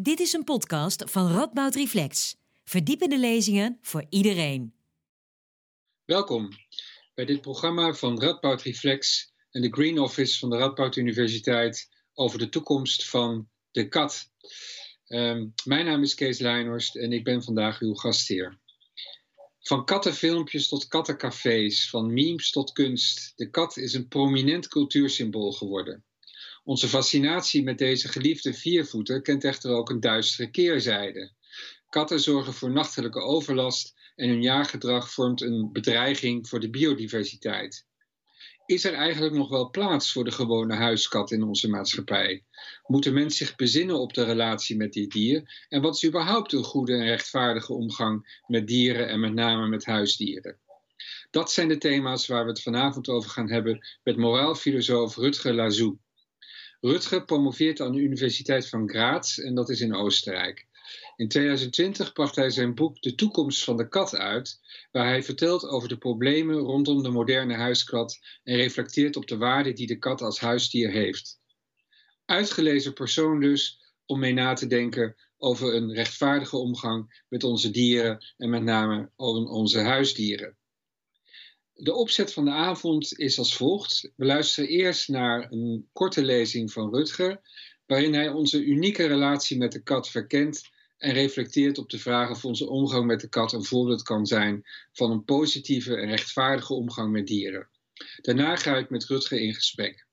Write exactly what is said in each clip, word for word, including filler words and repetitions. Dit is een podcast van Radboud Reflex. Verdiepende lezingen voor iedereen. Welkom bij dit programma van Radboud Reflex en de Green Office van de Radboud Universiteit over de toekomst van de kat. Um, mijn naam is Kees Leijnhorst en ik ben vandaag uw gastheer. Van kattenfilmpjes tot kattencafés, van memes tot kunst. De kat is een prominent cultuursymbool geworden. Onze fascinatie met deze geliefde viervoeter kent echter ook een duistere keerzijde. Katten zorgen voor nachtelijke overlast en hun jaargedrag vormt een bedreiging voor de biodiversiteit. Is er eigenlijk nog wel plaats voor de gewone huiskat in onze maatschappij? Moeten mensen zich bezinnen op de relatie met dit dier? En wat is überhaupt een goede en rechtvaardige omgang met dieren en met name met huisdieren? Dat zijn de thema's waar we het vanavond over gaan hebben met moraalfilosoof Rutger Lazou. Rutger promoveert aan de Universiteit van Graz en dat is in Oostenrijk. In tweeduizend twintig bracht hij zijn boek De Toekomst van de Kat uit, waar hij vertelt over de problemen rondom de moderne huiskat en reflecteert op de waarde die de kat als huisdier heeft. Uitgelezen persoon dus om mee na te denken over een rechtvaardige omgang met onze dieren en met name over onze huisdieren. De opzet van de avond is als volgt. We luisteren eerst naar een korte lezing van Rutger, waarin hij onze unieke relatie met de kat verkent en reflecteert op de vraag of onze omgang met de kat een voorbeeld kan zijn van een positieve en rechtvaardige omgang met dieren. Daarna ga ik met Rutger in gesprek.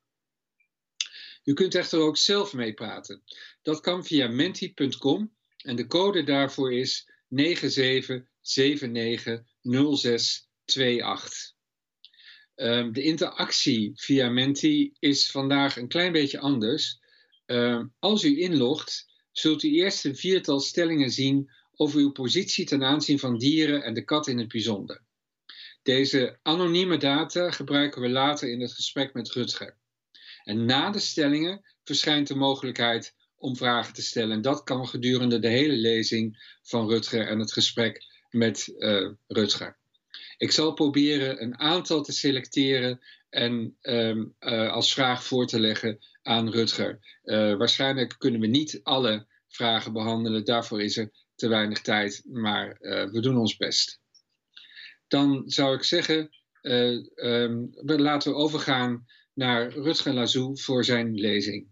U kunt echter ook zelf meepraten. Dat kan via menti punt com en de code daarvoor is negen zeven zeven negen nul zes. twee acht. Um, de interactie via Menti is vandaag een klein beetje anders. Um, als u inlogt, zult u eerst een viertal stellingen zien over uw positie ten aanzien van dieren en de kat in het bijzonder. Deze anonieme data gebruiken we later in het gesprek met Rutger. En na de stellingen verschijnt de mogelijkheid om vragen te stellen. En dat kan gedurende de hele lezing van Rutger en het gesprek met uh, Rutger. Ik zal proberen een aantal te selecteren en um, uh, als vraag voor te leggen aan Rutger. Uh, waarschijnlijk kunnen we niet alle vragen behandelen. Daarvoor is er te weinig tijd, maar uh, we doen ons best. Dan zou ik zeggen, uh, um, laten we overgaan naar Rutger Lazou voor zijn lezing.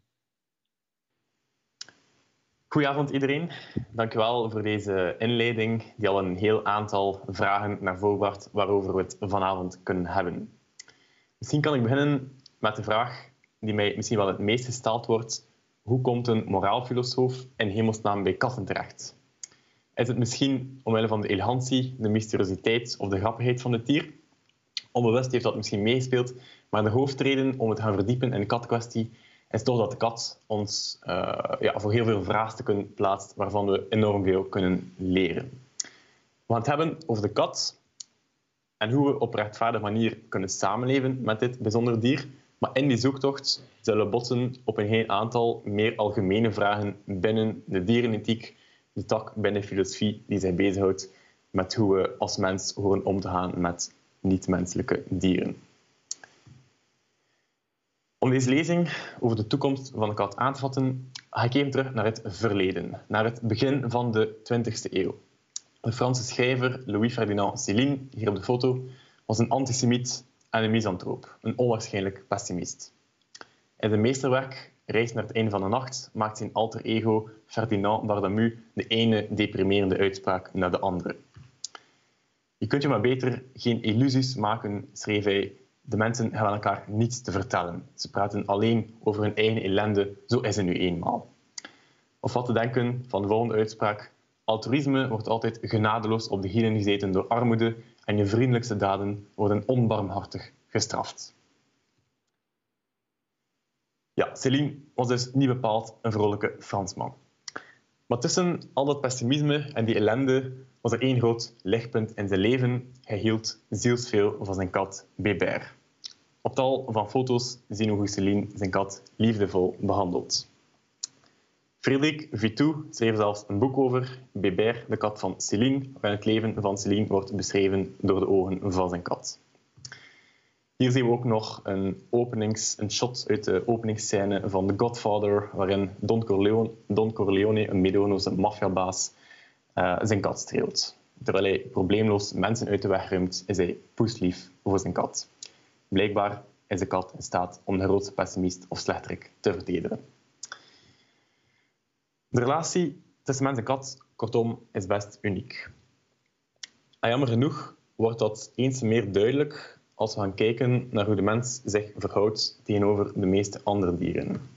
Goedenavond iedereen, dank u wel voor deze inleiding die al een heel aantal vragen naar voren bracht waarover we het vanavond kunnen hebben. Misschien kan ik beginnen met de vraag die mij misschien wel het meest gesteld wordt. Hoe komt een moraalfilosoof in hemelsnaam bij katten terecht? Is het misschien omwille van de elegantie, de mysteriositeit of de grappigheid van het dier? Onbewust heeft dat misschien meegespeeld, maar de hoofdreden om het te gaan verdiepen in de katkwestie is toch dat de kat ons uh, ja, voor heel veel vraagstukken plaatst waarvan we enorm veel kunnen leren. We gaan het hebben over de kat en hoe we op rechtvaardige manier kunnen samenleven met dit bijzonder dier. Maar in die zoektocht zullen we botsen op een heel aantal meer algemene vragen binnen de dierenethiek, de tak binnen de filosofie die zich bezighoudt met hoe we als mens horen om te gaan met niet-menselijke dieren. Om deze lezing over de toekomst van de kat aan te vatten, ga ik even terug naar het verleden, naar het begin van de twintigste eeuw. De Franse schrijver Louis-Ferdinand Céline, hier op de foto, was een antisemiet en een misantroop, een onwaarschijnlijk pessimist. In zijn meesterwerk Reis naar het einde van de nacht maakt zijn alter ego Ferdinand Bardamu de ene deprimerende uitspraak naar de andere. Je kunt je maar beter geen illusies maken, schreef hij. De mensen hebben elkaar niets te vertellen. Ze praten alleen over hun eigen ellende, zo is het nu eenmaal. Of wat te denken van de volgende uitspraak. Altruïsme wordt altijd genadeloos op de hielen gezeten door armoede en je vriendelijkste daden worden onbarmhartig gestraft. Ja, Céline was dus niet bepaald een vrolijke Fransman. Maar tussen al dat pessimisme en die ellende was er één groot lichtpunt in zijn leven. Hij hield zielsveel van zijn kat Bébert. Op tal van foto's zien we hoe Céline zijn kat liefdevol behandelt. Frédéric Vitoux schreef zelfs een boek over Bébert, de kat van Céline, waarin het leven van Céline wordt beschreven door de ogen van zijn kat. Hier zien we ook nog een, openings, een shot uit de openingsscène van The Godfather, waarin Don Corleone, Don Corleone een meedogenloze maffiabaas, uh, zijn kat streelt. Terwijl hij probleemloos mensen uit de weg ruimt, is hij poeslief voor zijn kat. Blijkbaar is de kat in staat om de grootste pessimist of slechterik te verdedigen. De relatie tussen mens en kat, kortom, is best uniek. En jammer genoeg wordt dat eens meer duidelijk als we gaan kijken naar hoe de mens zich verhoudt tegenover de meeste andere dieren.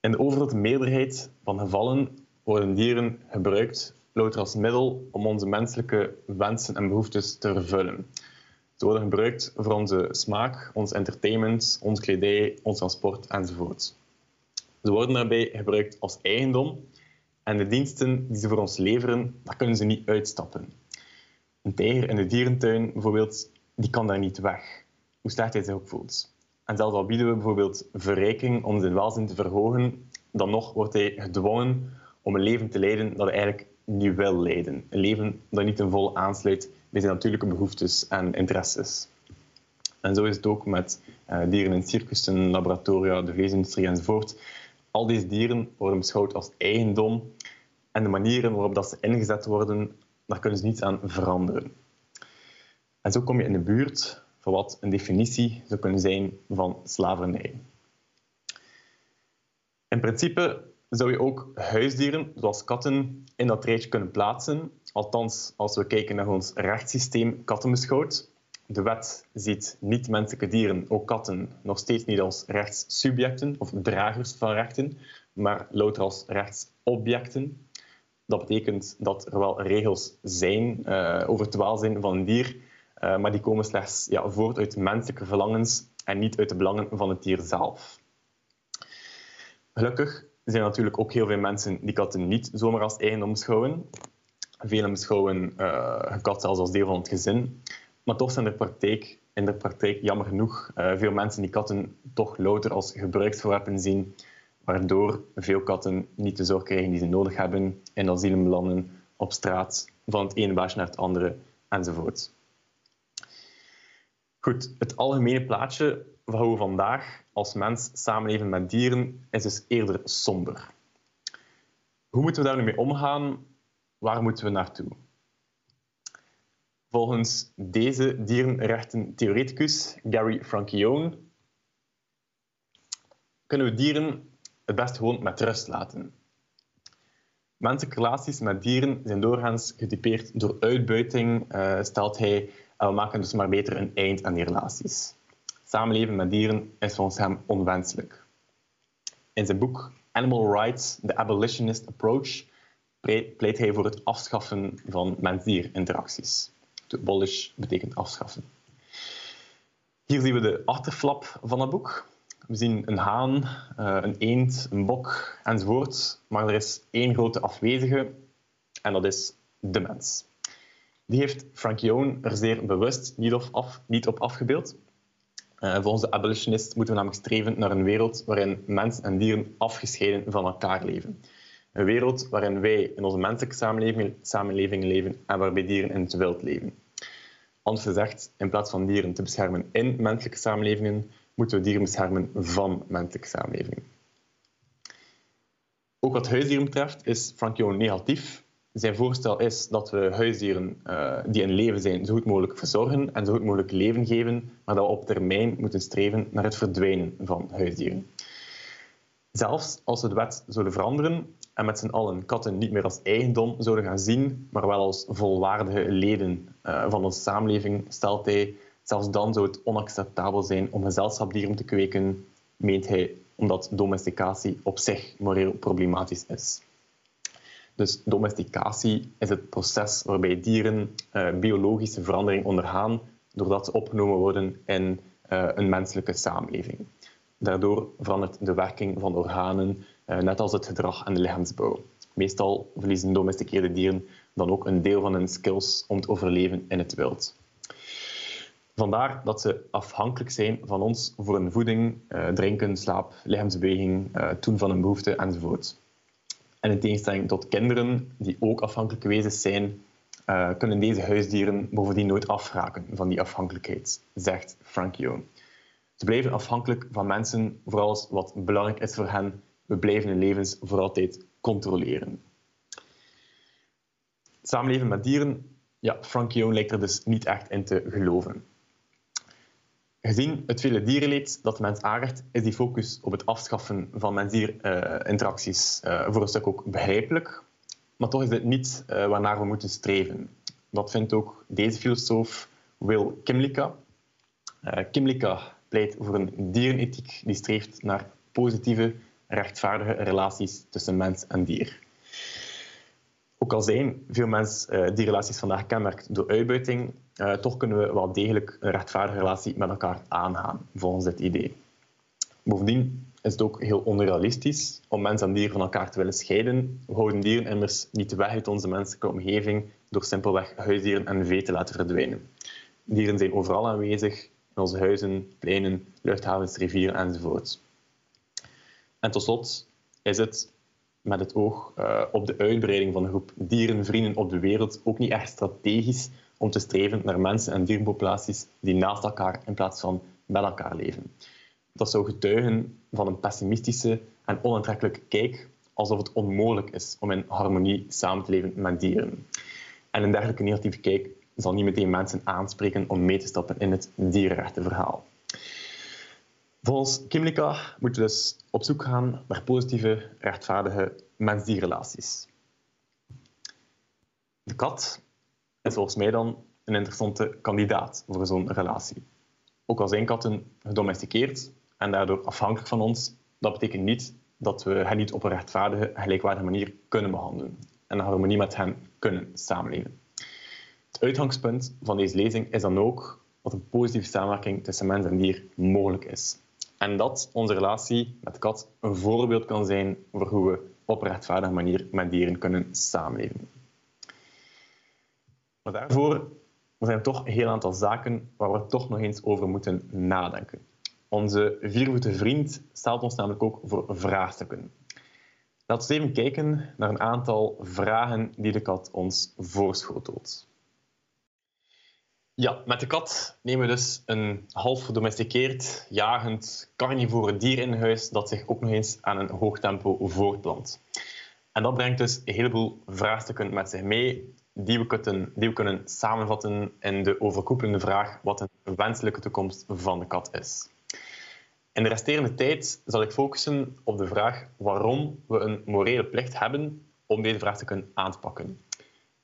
In de overgrote meerderheid van gevallen worden dieren gebruikt louter als middel om onze menselijke wensen en behoeftes te vervullen. Ze worden gebruikt voor onze smaak, ons entertainment, ons kledij, ons transport enzovoort. Ze worden daarbij gebruikt als eigendom en de diensten die ze voor ons leveren, daar kunnen ze niet uitstappen. Een tijger in de dierentuin bijvoorbeeld, die kan daar niet weg, hoe slecht hij zich ook voelt. En zelfs al bieden we bijvoorbeeld verrijking om zijn welzijn te verhogen, dan nog wordt hij gedwongen om een leven te leiden dat hij eigenlijk niet wil leiden. Een leven dat niet ten volle aansluit bij zijn natuurlijke behoeftes en interesses. En zo is het ook met dieren in circussen, laboratoria, de vleesindustrie enzovoort. Al deze dieren worden beschouwd als eigendom en de manieren waarop dat ze ingezet worden, daar kunnen ze niets aan veranderen. En zo kom je in de buurt van wat een definitie zou kunnen zijn van slavernij. In principe zou je ook huisdieren, zoals katten, in dat rijtje kunnen plaatsen. Althans, als we kijken naar ons rechtssysteem katten beschouwt. De wet ziet niet-menselijke dieren, ook katten, nog steeds niet als rechtssubjecten of dragers van rechten, maar louter als rechtsobjecten. Dat betekent dat er wel regels zijn uh, over het welzijn van een dier, uh, maar die komen slechts ja, voort uit menselijke verlangens en niet uit de belangen van het dier zelf. Gelukkig zijn er natuurlijk ook heel veel mensen die katten niet zomaar als eigendom beschouwen. Velen beschouwen uh, een kat zelfs als deel van het gezin, maar toch zijn er praktijk, in de praktijk jammer genoeg uh, veel mensen die katten toch louter als gebruiksvoorwerpen zien, waardoor veel katten niet de zorg krijgen die ze nodig hebben, in asielen belanden, op straat, van het ene baasje naar het andere, enzovoort. Goed, het algemene plaatje van hoe we vandaag als mens samenleven met dieren is dus eerder somber. Hoe moeten we daar nu mee omgaan? Waar moeten we naartoe? Volgens deze dierenrechten-theoreticus Gary Francione kunnen we dieren het best gewoon met rust laten. Menselijke relaties met dieren zijn doorgaans getypeerd door uitbuiting, uh, stelt hij, en we maken dus maar beter een eind aan die relaties. Samenleven met dieren is volgens hem onwenselijk. In zijn boek Animal Rights: The Abolitionist Approach pleit hij voor het afschaffen van mens-dier-interacties. To abolish betekent afschaffen. Hier zien we de achterflap van dat boek. We zien een haan, een eend, een bok enzovoort, maar er is één grote afwezige en dat is de mens. Die heeft Francione er zeer bewust niet op, af, niet op afgebeeld. Volgens de abolitionist moeten we namelijk streven naar een wereld waarin mensen en dieren afgescheiden van elkaar leven. Een wereld waarin wij in onze menselijke samenleving, samenleving leven en waarbij dieren in het wild leven. Anders gezegd, in plaats van dieren te beschermen in menselijke samenlevingen, moeten we dieren beschermen van menselijke samenleving. Ook wat huisdieren betreft is Francione negatief. Zijn voorstel is dat we huisdieren uh, die in leven zijn zo goed mogelijk verzorgen en zo goed mogelijk leven geven, maar dat we op termijn moeten streven naar het verdwijnen van huisdieren. Zelfs als we de wet zouden veranderen en met z'n allen katten niet meer als eigendom zouden gaan zien, maar wel als volwaardige leden uh, van onze samenleving, stelt hij, zelfs dan zou het onacceptabel zijn om gezelschapdieren te kweken, meent hij, omdat domesticatie op zich moreel problematisch is. Dus domesticatie is het proces waarbij dieren uh, biologische verandering ondergaan doordat ze opgenomen worden in uh, een menselijke samenleving. Daardoor verandert de werking van de organen, uh, net als het gedrag en de lichaamsbouw. Meestal verliezen domesticeerde dieren dan ook een deel van hun skills om te overleven in het wild. Vandaar dat ze afhankelijk zijn van ons voor hun voeding, drinken, slaap, lichaamsbeweging, doen van hun behoeften enzovoort. En in tegenstelling tot kinderen, die ook afhankelijke wezens zijn, uh, kunnen deze huisdieren bovendien nooit afraken van die afhankelijkheid, zegt Francione. Ze blijven afhankelijk van mensen, vooral als wat belangrijk is voor hen. We blijven hun levens voor altijd controleren. Samenleven met dieren, ja, Francione lijkt er dus niet echt in te geloven. Gezien het vele dierenleed dat de mens aanricht, is die focus op het afschaffen van mens-dier-interacties uh, uh, voor een stuk ook begrijpelijk. Maar toch is dit niet uh, waarnaar we moeten streven. Dat vindt ook deze filosoof Will Kymlicka. Uh, Kymlicka pleit voor een dierenethiek die streeft naar positieve, rechtvaardige relaties tussen mens en dier. Ook al zijn veel mensen die relaties vandaag kenmerkt door uitbuiting, eh, toch kunnen we wel degelijk een rechtvaardige relatie met elkaar aangaan, volgens dit idee. Bovendien is het ook heel onrealistisch om mens en dier van elkaar te willen scheiden. We houden dieren immers niet weg uit onze menselijke omgeving door simpelweg huisdieren en vee te laten verdwijnen. Dieren zijn overal aanwezig, in onze huizen, pleinen, luchthavens, rivieren enzovoort. En tot slot is het met het oog uh, op de uitbreiding van de groep dierenvrienden op de wereld ook niet echt strategisch om te streven naar mensen- en dierpopulaties die naast elkaar in plaats van met elkaar leven. Dat zou getuigen van een pessimistische en onaantrekkelijke kijk, alsof het onmogelijk is om in harmonie samen te leven met dieren. En een dergelijke negatieve kijk zal niet meteen mensen aanspreken om mee te stappen in het dierenrechtenverhaal. Volgens Kymlicka moeten we dus op zoek gaan naar positieve, rechtvaardige mens-dierrelaties. De kat is volgens mij dan een interessante kandidaat voor zo'n relatie. Ook al zijn katten gedomesticeerd en daardoor afhankelijk van ons, dat betekent niet dat we hen niet op een rechtvaardige en gelijkwaardige manier kunnen behandelen en in harmonie met hen kunnen samenleven. Het uitgangspunt van deze lezing is dan ook dat een positieve samenwerking tussen mens en dier mogelijk is. En dat onze relatie met de kat een voorbeeld kan zijn voor hoe we op een rechtvaardige manier met dieren kunnen samenleven. Maar daarvoor zijn er toch een heel aantal zaken waar we toch nog eens over moeten nadenken. Onze viervoetige vriend stelt ons namelijk ook voor vraagstukken. Laten we even kijken naar een aantal vragen die de kat ons voorschotelt. Ja, met de kat nemen we dus een half gedomesticeerd, jagend, carnivore dier in huis dat zich ook nog eens aan een hoog tempo voortplant. En dat brengt dus een heleboel vraagstukken met zich mee die we kunnen, die we kunnen samenvatten in de overkoepelende vraag wat een wenselijke toekomst van de kat is. In de resterende tijd zal ik focussen op de vraag waarom we een morele plicht hebben om deze vraagstukken aan te pakken.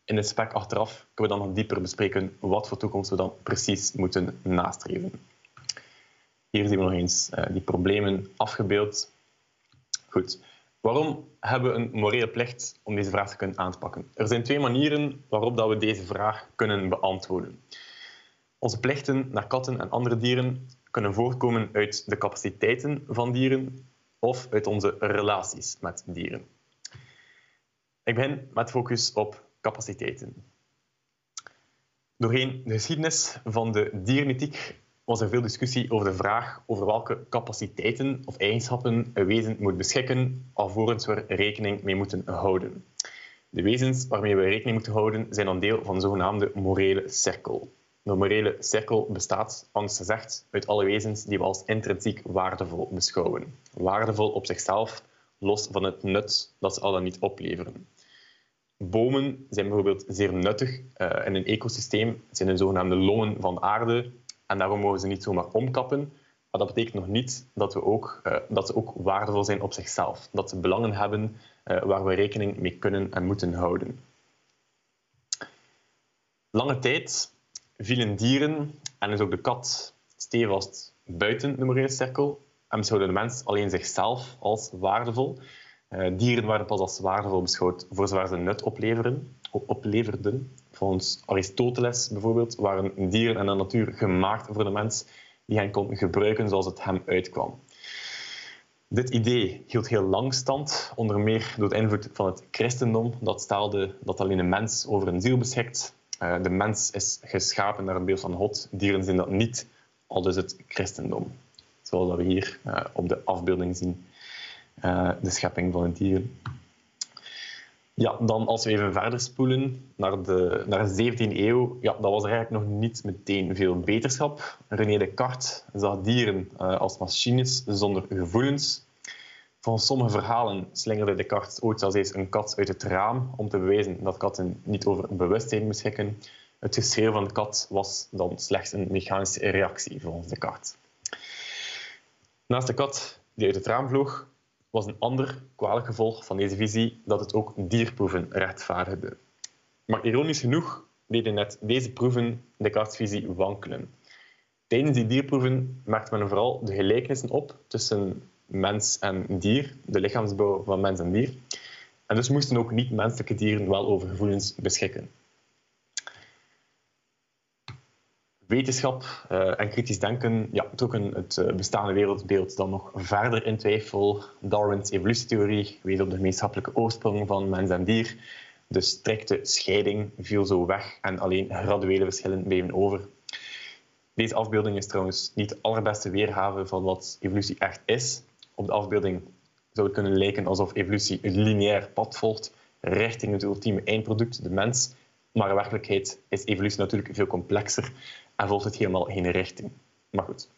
In het gesprek achteraf kunnen we dan nog dieper bespreken wat voor toekomst we dan precies moeten nastreven. Hier zien we nog eens uh, die problemen afgebeeld. Goed. Waarom hebben we een morele plicht om deze vraag te kunnen aanpakken? Er zijn twee manieren waarop dat we deze vraag kunnen beantwoorden. Onze plichten naar katten en andere dieren kunnen voortkomen uit de capaciteiten van dieren of uit onze relaties met dieren. Ik begin met focus op capaciteiten. Doorheen de geschiedenis van de dierenethiek was er veel discussie over de vraag over welke capaciteiten of eigenschappen een wezen moet beschikken alvorens we er rekening mee moeten houden. De wezens waarmee we rekening moeten houden zijn dan deel van de zogenaamde morele cirkel. De morele cirkel bestaat, anders gezegd, uit alle wezens die we als intrinsiek waardevol beschouwen. Waardevol op zichzelf, los van het nut dat ze al dan niet opleveren. Bomen zijn bijvoorbeeld zeer nuttig uh, in een ecosysteem. Het zijn de zogenaamde longen van de aarde en daarom mogen ze niet zomaar omkappen. Maar dat betekent nog niet dat, we ook, uh, dat ze ook waardevol zijn op zichzelf. Dat ze belangen hebben uh, waar we rekening mee kunnen en moeten houden. Lange tijd vielen dieren en dus ook de kat stevast buiten de morele cirkel en beschouwde de mens alleen zichzelf als waardevol. Dieren waren pas als waardevol beschouwd voor zover ze nut opleveren, opleverden. Volgens Aristoteles bijvoorbeeld waren dieren en de natuur gemaakt voor de mens die hen kon gebruiken zoals het hem uitkwam. Dit idee hield heel lang stand, onder meer door de invloed van het christendom. Dat stelde dat alleen een mens over een ziel beschikt. De mens is geschapen naar het beeld van God. Dieren zijn dat niet, al dus het christendom. Zoals dat we hier op de afbeelding zien. Uh, de schepping van het dier. Ja, dan als we even verder spoelen naar de, naar de zeventiende eeuw, ja, dat was er eigenlijk nog niet meteen veel beterschap. René Descartes zag dieren uh, als machines zonder gevoelens. Volgens sommige verhalen slingerde Descartes ooit zelfs eens een kat uit het raam om te bewijzen dat katten niet over bewustzijn beschikken. Het geschreeuw van de kat was dan slechts een mechanische reactie volgens Descartes. Naast de kat die uit het raam vloog, was een ander kwalijk gevolg van deze visie dat het ook dierproeven rechtvaardigde. Maar ironisch genoeg deden net deze proeven Descartes' visie wankelen. Tijdens die dierproeven merkte men vooral de gelijkenissen op tussen mens en dier, de lichaamsbouw van mens en dier. En dus moesten ook niet-menselijke dieren wel over gevoelens beschikken. Wetenschap uh, en kritisch denken ja, trokken het uh, bestaande wereldbeeld dan nog verder in twijfel. Darwin's evolutietheorie wees op de gemeenschappelijke oorsprong van mens en dier. De strikte scheiding viel zo weg en alleen graduele verschillen bleven over. Deze afbeelding is trouwens niet de allerbeste weergave van wat evolutie echt is. Op de afbeelding zou het kunnen lijken alsof evolutie een lineair pad volgt richting het ultieme eindproduct, de mens. Maar in werkelijkheid is evolutie natuurlijk veel complexer en volgt het helemaal geen richting. Maar goed.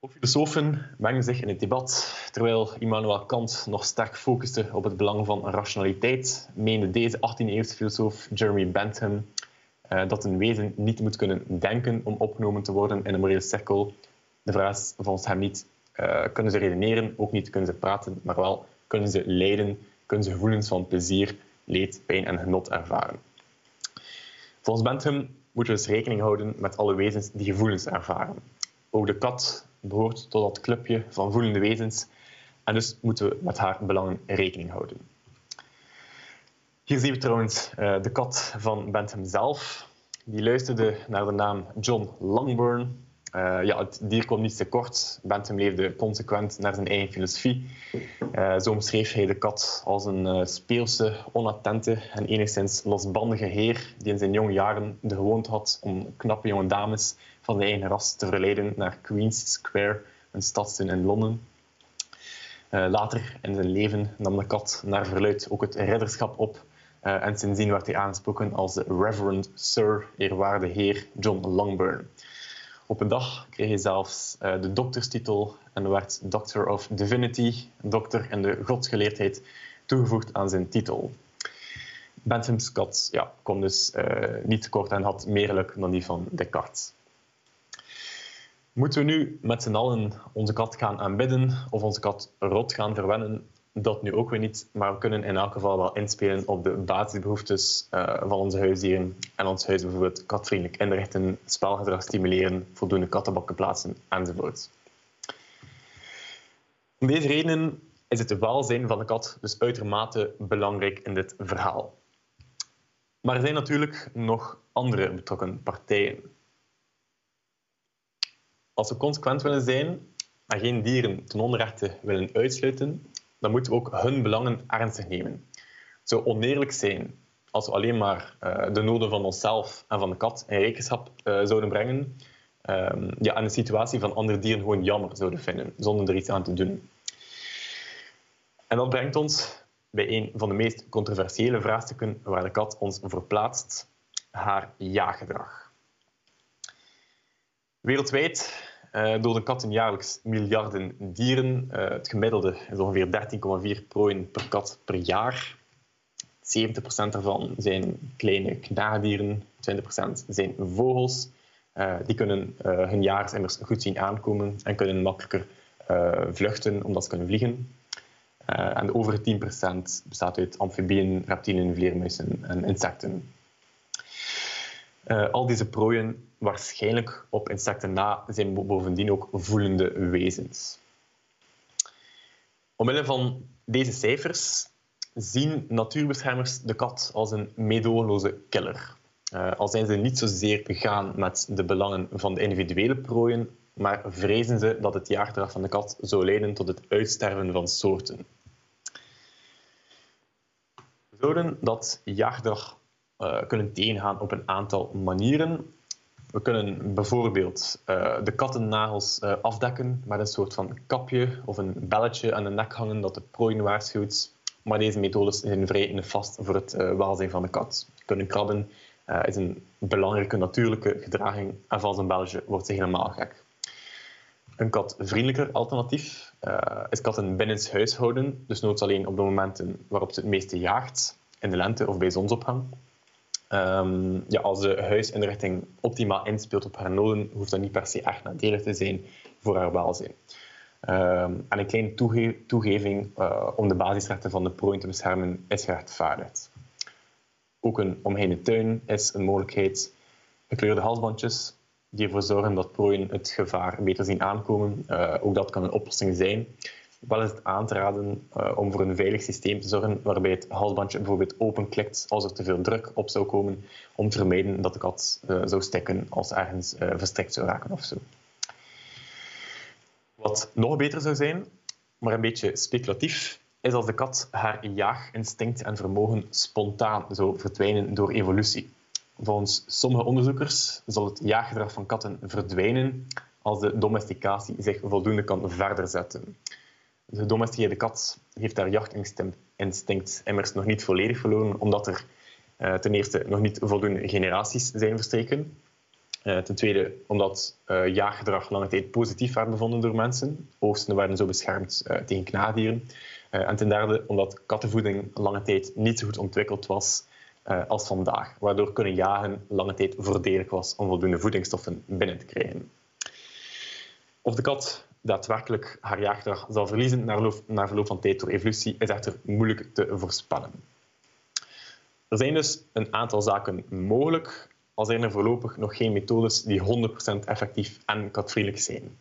Ook filosofen mengen zich in het debat. Terwijl Immanuel Kant nog sterk focuste op het belang van rationaliteit, meende deze achttiende-eeuwse filosoof Jeremy Bentham eh, dat een wezen niet moet kunnen denken om opgenomen te worden in een morele cirkel. De vraag is volgens hem niet, eh, kunnen ze redeneren, ook niet kunnen ze praten, maar wel kunnen ze lijden, kunnen ze gevoelens van plezier, leed, pijn en genot ervaren. Volgens Bentham moeten we dus rekening houden met alle wezens die gevoelens ervaren. Ook de kat behoort tot dat clubje van voelende wezens en dus moeten we met haar belangen rekening houden. Hier zien we trouwens uh, de kat van Bentham zelf. Die luisterde naar de naam John Langbourne. Uh, ja, het dier kwam niets te kort. Bentham leefde consequent naar zijn eigen filosofie. Uh, zo omschreef hij de kat als een uh, speelse, onattente en enigszins losbandige heer die in zijn jonge jaren de gewoonte had om knappe jonge dames van zijn eigen ras te verleiden naar Queen's Square, een stadstuin in Londen. Uh, later in zijn leven nam de kat naar verluid ook het ridderschap op uh, en sindsdien werd hij aangesproken als de Reverend Sir, eerwaarde heer John Langbourne. Op een dag kreeg hij zelfs uh, de dokterstitel en werd Doctor of Divinity, dokter in de godsgeleerdheid, toegevoegd aan zijn titel. Bentham's kat ja, kwam dus uh, niet tekort en had meer geluk dan die van Descartes. Moeten we nu met z'n allen onze kat gaan aanbidden of onze kat rot gaan verwennen? Dat nu ook weer niet, maar we kunnen in elk geval wel inspelen op de basisbehoeftes uh, van onze huisdieren en ons huis bijvoorbeeld katvriendelijk inrichten, spelgedrag stimuleren, voldoende kattenbakken plaatsen enzovoort. Om deze redenen is het welzijn van de kat dus uitermate belangrijk in dit verhaal. Maar er zijn natuurlijk nog andere betrokken partijen. Als we consequent willen zijn en geen dieren ten onrechte willen uitsluiten, dan moeten we ook hun belangen ernstig nemen. Het zou oneerlijk zijn als we alleen maar uh, de noden van onszelf en van de kat in rekenschap uh, zouden brengen um, ja, en de situatie van andere dieren gewoon jammer zouden vinden, zonder er iets aan te doen. En dat brengt ons bij een van de meest controversiële vraagstukken waar de kat ons verplaatst, haar jaaggedrag. Wereldwijd Uh, doden katten jaarlijks miljarden dieren. Uh, het gemiddelde is ongeveer dertien komma vier prooien per kat per jaar. zeventig procent daarvan zijn kleine knaagdieren, twintig procent zijn vogels. Uh, die kunnen uh, hun jagers immers goed zien aankomen en kunnen makkelijker uh, vluchten omdat ze kunnen vliegen. Uh, en de overige tien procent bestaat uit amfibieën, reptielen, vleermuizen en insecten. Uh, al deze prooien, waarschijnlijk op insecten na, zijn bovendien ook voelende wezens. Omwille van deze cijfers zien natuurbeschermers de kat als een meedogenloze killer. Uh, al zijn ze niet zozeer begaan met de belangen van de individuele prooien, maar vrezen ze dat het jaaggedrag van de kat zou leiden tot het uitsterven van soorten. We zouden dat jaaggedrag Uh, kunnen tegengaan op een aantal manieren. We kunnen bijvoorbeeld uh, de kattennagels uh, afdekken met een soort van kapje of een belletje aan de nek hangen dat de prooien waarschuwt. Maar deze methodes zijn vrij nefast voor het uh, welzijn van de kat. Kunnen krabben uh, is een belangrijke natuurlijke gedraging en van zijn belge wordt ze helemaal gek. Een katvriendelijker alternatief uh, is katten binnens huis houden, dus noods alleen op de momenten waarop ze het meeste jaagt, in de lente of bij zonsopgang. Um, ja, als de huisinrichting optimaal inspeelt op haar noden, hoeft dat niet per se echt nadelig te zijn voor haar welzijn. Um, en een kleine toege toegeving uh, om de basisrechten van de prooi te beschermen is gerechtvaardigd. Ook een omheinde tuin is een mogelijkheid. Gekleurde halsbandjes die ervoor zorgen dat prooien het gevaar beter zien aankomen. Uh, ook dat kan een oplossing zijn. Wel is het aan te raden uh, om voor een veilig systeem te zorgen waarbij het halsbandje bijvoorbeeld openklikt als er te veel druk op zou komen, om te vermijden dat de kat uh, zou stikken als ergens uh, verstrikt zou raken ofzo. Wat nog beter zou zijn, maar een beetje speculatief, is als de kat haar jaaginstinct en vermogen spontaan zou verdwijnen door evolutie. Volgens sommige onderzoekers zal het jaaggedrag van katten verdwijnen als de domesticatie zich voldoende kan verder zetten. De gedomesticeerde kat heeft haar jachtinstinct immers nog niet volledig verloren, omdat er eh, ten eerste nog niet voldoende generaties zijn verstreken. Eh, ten tweede omdat eh, jaaggedrag lange tijd positief werd bevonden door mensen. Oogsten werden zo beschermd eh, tegen knaagdieren. Eh, en ten derde omdat kattenvoeding lange tijd niet zo goed ontwikkeld was eh, als vandaag, waardoor kunnen jagen lange tijd voordelig was om voldoende voedingsstoffen binnen te krijgen. Of de kat daadwerkelijk haar jaaggedrag zal verliezen na verloop van tijd door evolutie, is echter moeilijk te voorspellen. Er zijn dus een aantal zaken mogelijk, al zijn er voorlopig nog geen methodes die honderd procent effectief en katvriendelijk zijn.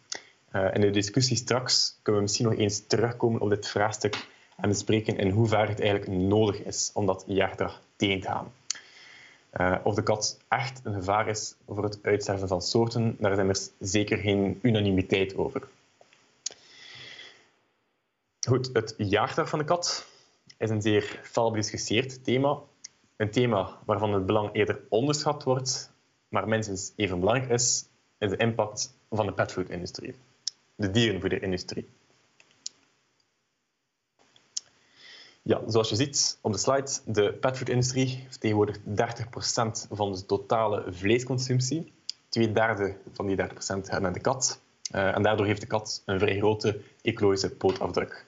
Uh, in de discussie straks kunnen we misschien nog eens terugkomen op dit vraagstuk en bespreken in hoeverre het eigenlijk nodig is om dat jaaggedrag tegen te gaan. Uh, of de kat echt een gevaar is voor het uitsterven van soorten, daar is immers zeker geen unanimiteit over. Goed, het jaaggedrag van de kat is een zeer fel bediscussieerd thema. Een thema waarvan het belang eerder onderschat wordt, maar minstens even belangrijk is, is de impact van de petfood-industrie, de dierenvoederindustrie. Ja, zoals je ziet op de slide, de petfood-industrie vertegenwoordigt dertig procent van de totale vleesconsumptie. Twee derde van die dertig procent gaat naar de kat. Uh, en daardoor heeft de kat een vrij grote ecologische pootafdruk.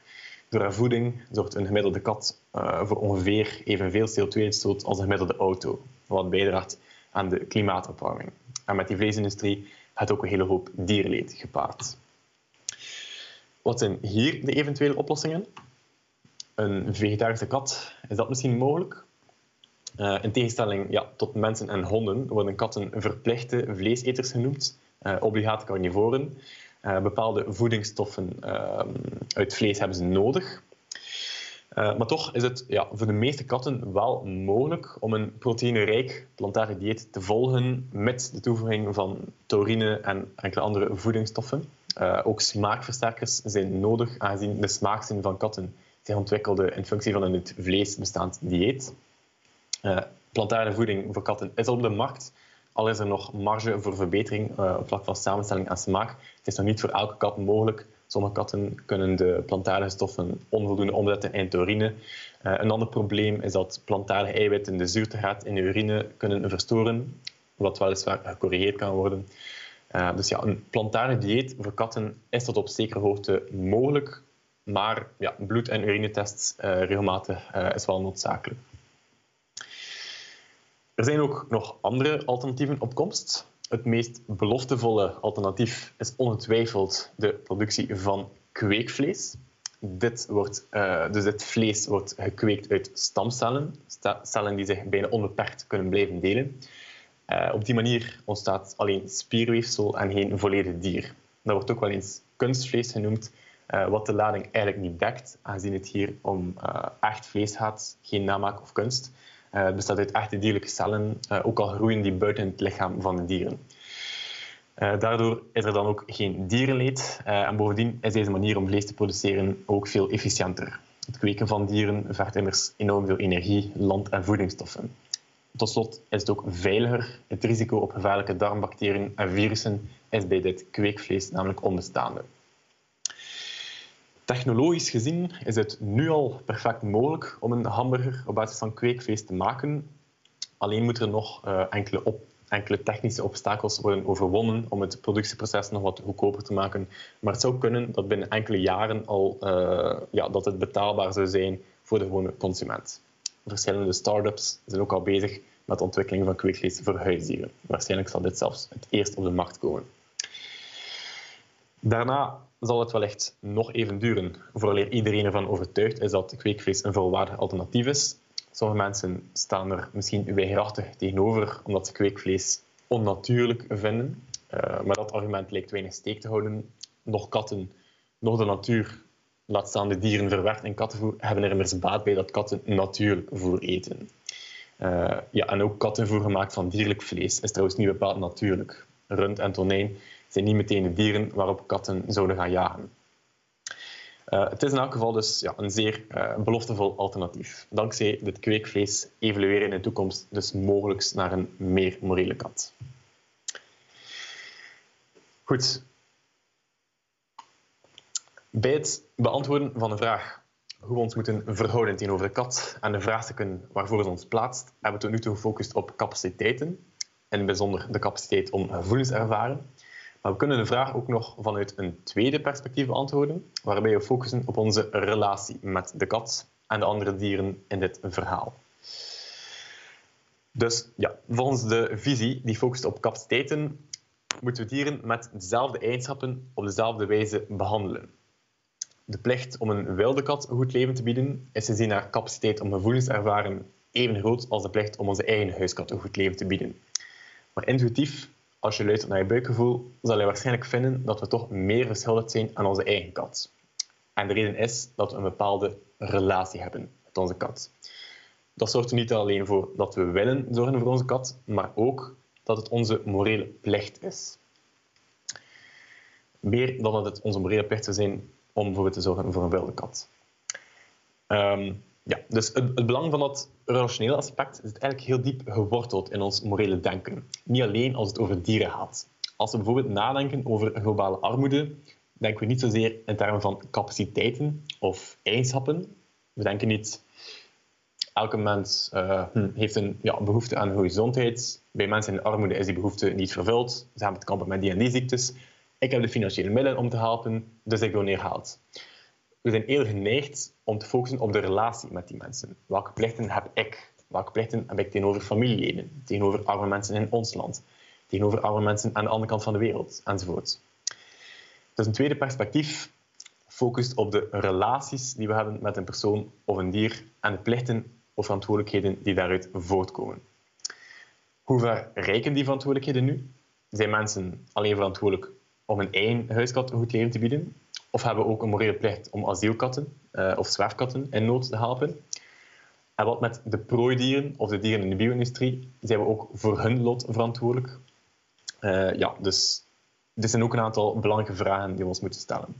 Door haar voeding zorgt een gemiddelde kat uh, voor ongeveer evenveel C O twee uitstoot als een gemiddelde auto, wat bijdraagt aan de klimaatopwarming. En met die vleesindustrie gaat ook een hele hoop dierleed gepaard. Wat zijn hier de eventuele oplossingen? Een vegetarische kat, is dat misschien mogelijk? Uh, in tegenstelling ja, tot mensen en honden worden katten verplichte vleeseters genoemd, uh, obligate carnivoren. Uh, bepaalde voedingsstoffen uh, uit vlees hebben ze nodig. Uh, maar toch is het ja, voor de meeste katten wel mogelijk om een proteïnerijk plantaardig dieet te volgen met de toevoeging van taurine en enkele andere voedingsstoffen. Uh, ook smaakversterkers zijn nodig, aangezien de smaakzin van katten zich ontwikkelde in functie van een uit vlees bestaand dieet. Uh, plantaardige voeding voor katten is op de markt, al is er nog marge voor verbetering uh, op vlak van samenstelling en smaak. Het is nog niet voor elke kat mogelijk. Sommige katten kunnen de plantaardige stoffen onvoldoende omzetten in taurine. Uh, een ander probleem is dat plantaardige eiwitten de zuurtegraad in de urine kunnen verstoren, wat weliswaar gecorrigeerd kan worden. Uh, dus ja, een plantaardig dieet voor katten is tot op zekere hoogte mogelijk, maar ja, bloed- en urinetests uh, regelmatig uh, is wel noodzakelijk. Er zijn ook nog andere alternatieven op komst. Het meest beloftevolle alternatief is ongetwijfeld de productie van kweekvlees. Dit, wordt, uh, dus dit vlees wordt gekweekt uit stamcellen, cellen die zich bijna onbeperkt kunnen blijven delen. Uh, op die manier ontstaat alleen spierweefsel en geen volledig dier. Dat wordt ook wel eens kunstvlees genoemd, uh, wat de lading eigenlijk niet dekt, aangezien het hier om uh, echt vlees gaat, geen namaak of kunst. Uh, het bestaat uit echte dierlijke cellen, uh, ook al groeien die buiten het lichaam van de dieren. Uh, daardoor is er dan ook geen dierenleed uh, en bovendien is deze manier om vlees te produceren ook veel efficiënter. Het kweken van dieren vergt immers enorm veel energie, land- en voedingsstoffen. Tot slot is het ook veiliger. Het risico op gevaarlijke darmbacteriën en virussen is bij dit kweekvlees namelijk onbestaande. Technologisch gezien is het nu al perfect mogelijk om een hamburger op basis van kweekvlees te maken. Alleen moeten er nog uh, enkele, op, enkele technische obstakels worden overwonnen om het productieproces nog wat goedkoper te maken. Maar het zou kunnen dat binnen enkele jaren al uh, ja, dat het betaalbaar zou zijn voor de gewone consument. Verschillende start-ups zijn ook al bezig met de ontwikkeling van kweekvlees voor huisdieren. Waarschijnlijk zal dit zelfs het eerst op de markt komen. Daarna zal het wellicht nog even duren, vooraleer iedereen ervan overtuigd is dat kweekvlees een volwaardig alternatief is. Sommige mensen staan er misschien weigerachtig tegenover, omdat ze kweekvlees onnatuurlijk vinden. Uh, maar dat argument lijkt weinig steek te houden. Nog katten, nog de natuur, laat staan de dieren verwerkt in kattenvoer, hebben er immers baat bij dat katten natuurlijk voer eten. Uh, ja, en ook kattenvoer gemaakt van dierlijk vlees is trouwens niet bepaald natuurlijk. Rund en tonijn zijn niet meteen de dieren waarop katten zouden gaan jagen. Uh, het is in elk geval dus ja, een zeer uh, beloftevol alternatief. Dankzij dit kweekvlees evolueren in de toekomst dus mogelijk naar een meer morele kant. Goed. Bij het beantwoorden van de vraag hoe we ons moeten verhouden tegenover de kat en de vraagstukken waarvoor het ons plaatst, hebben we tot nu toe gefocust op capaciteiten, in het bijzonder de capaciteit om gevoelens te ervaren. Maar we kunnen de vraag ook nog vanuit een tweede perspectief beantwoorden, waarbij we focussen op onze relatie met de kat en de andere dieren in dit verhaal. Dus ja, volgens de visie die focust op capaciteiten, moeten we dieren met dezelfde eigenschappen op dezelfde wijze behandelen. De plicht om een wilde kat een goed leven te bieden is gezien haar capaciteit om gevoelens te ervaren even groot als de plicht om onze eigen huiskat een goed leven te bieden. Maar intuïtief, als je luistert naar je buikgevoel, zal je waarschijnlijk vinden dat we toch meer verschuldigd zijn aan onze eigen kat. En de reden is dat we een bepaalde relatie hebben met onze kat. Dat zorgt er niet alleen voor dat we willen zorgen voor onze kat, maar ook dat het onze morele plicht is. Meer dan dat het onze morele plicht zou zijn om bijvoorbeeld te zorgen voor een wilde kat. Um, ja, dus het, het belang van dat relationele aspect is eigenlijk heel diep geworteld in ons morele denken. Niet alleen als het over dieren gaat. Als we bijvoorbeeld nadenken over globale armoede, denken we niet zozeer in termen van capaciteiten of eigenschappen. We denken niet, elke mens uh, heeft een ja, behoefte aan gezondheid. Bij mensen in armoede is die behoefte niet vervuld. Ze hebben te kampen met die en die ziektes. Ik heb de financiële middelen om te helpen, dus ik doneer geld. We zijn heel geneigd om te focussen op de relatie met die mensen. Welke plichten heb ik? Welke plichten heb ik tegenover familieleden? Tegenover arme mensen in ons land? Tegenover arme mensen aan de andere kant van de wereld? Enzovoort. Dus een tweede perspectief focust op de relaties die we hebben met een persoon of een dier en de plichten of verantwoordelijkheden die daaruit voortkomen. Hoe ver reiken die verantwoordelijkheden nu? Zijn mensen alleen verantwoordelijk om een eigen huiskat een goed leven te bieden? Of hebben we ook een morele plicht om asielkatten uh, of zwerfkatten in nood te helpen? En wat met de prooidieren of de dieren in de bio-industrie? Zijn we ook voor hun lot verantwoordelijk? Uh, ja, dus dit zijn ook een aantal belangrijke vragen die we ons moeten stellen.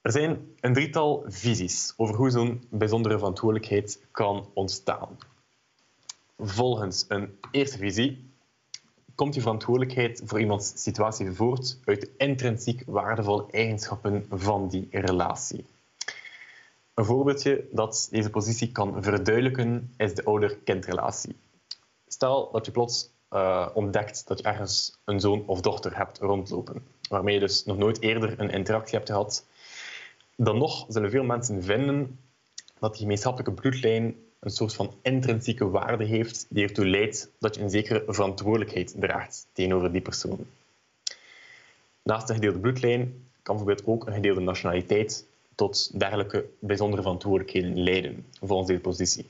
Er zijn een drietal visies over hoe zo'n bijzondere verantwoordelijkheid kan ontstaan. Volgens een eerste visie komt die verantwoordelijkheid voor iemands situatie voort uit de intrinsiek waardevolle eigenschappen van die relatie. Een voorbeeldje dat deze positie kan verduidelijken is de ouder-kindrelatie. Stel dat je plots uh, ontdekt dat je ergens een zoon of dochter hebt rondlopen, waarmee je dus nog nooit eerder een interactie hebt gehad. Dan nog zullen veel mensen vinden dat die gemeenschappelijke bloedlijn een soort van intrinsieke waarde heeft die ertoe leidt dat je een zekere verantwoordelijkheid draagt tegenover die persoon. Naast een gedeelde bloedlijn kan bijvoorbeeld ook een gedeelde nationaliteit tot dergelijke bijzondere verantwoordelijkheden leiden, volgens deze positie.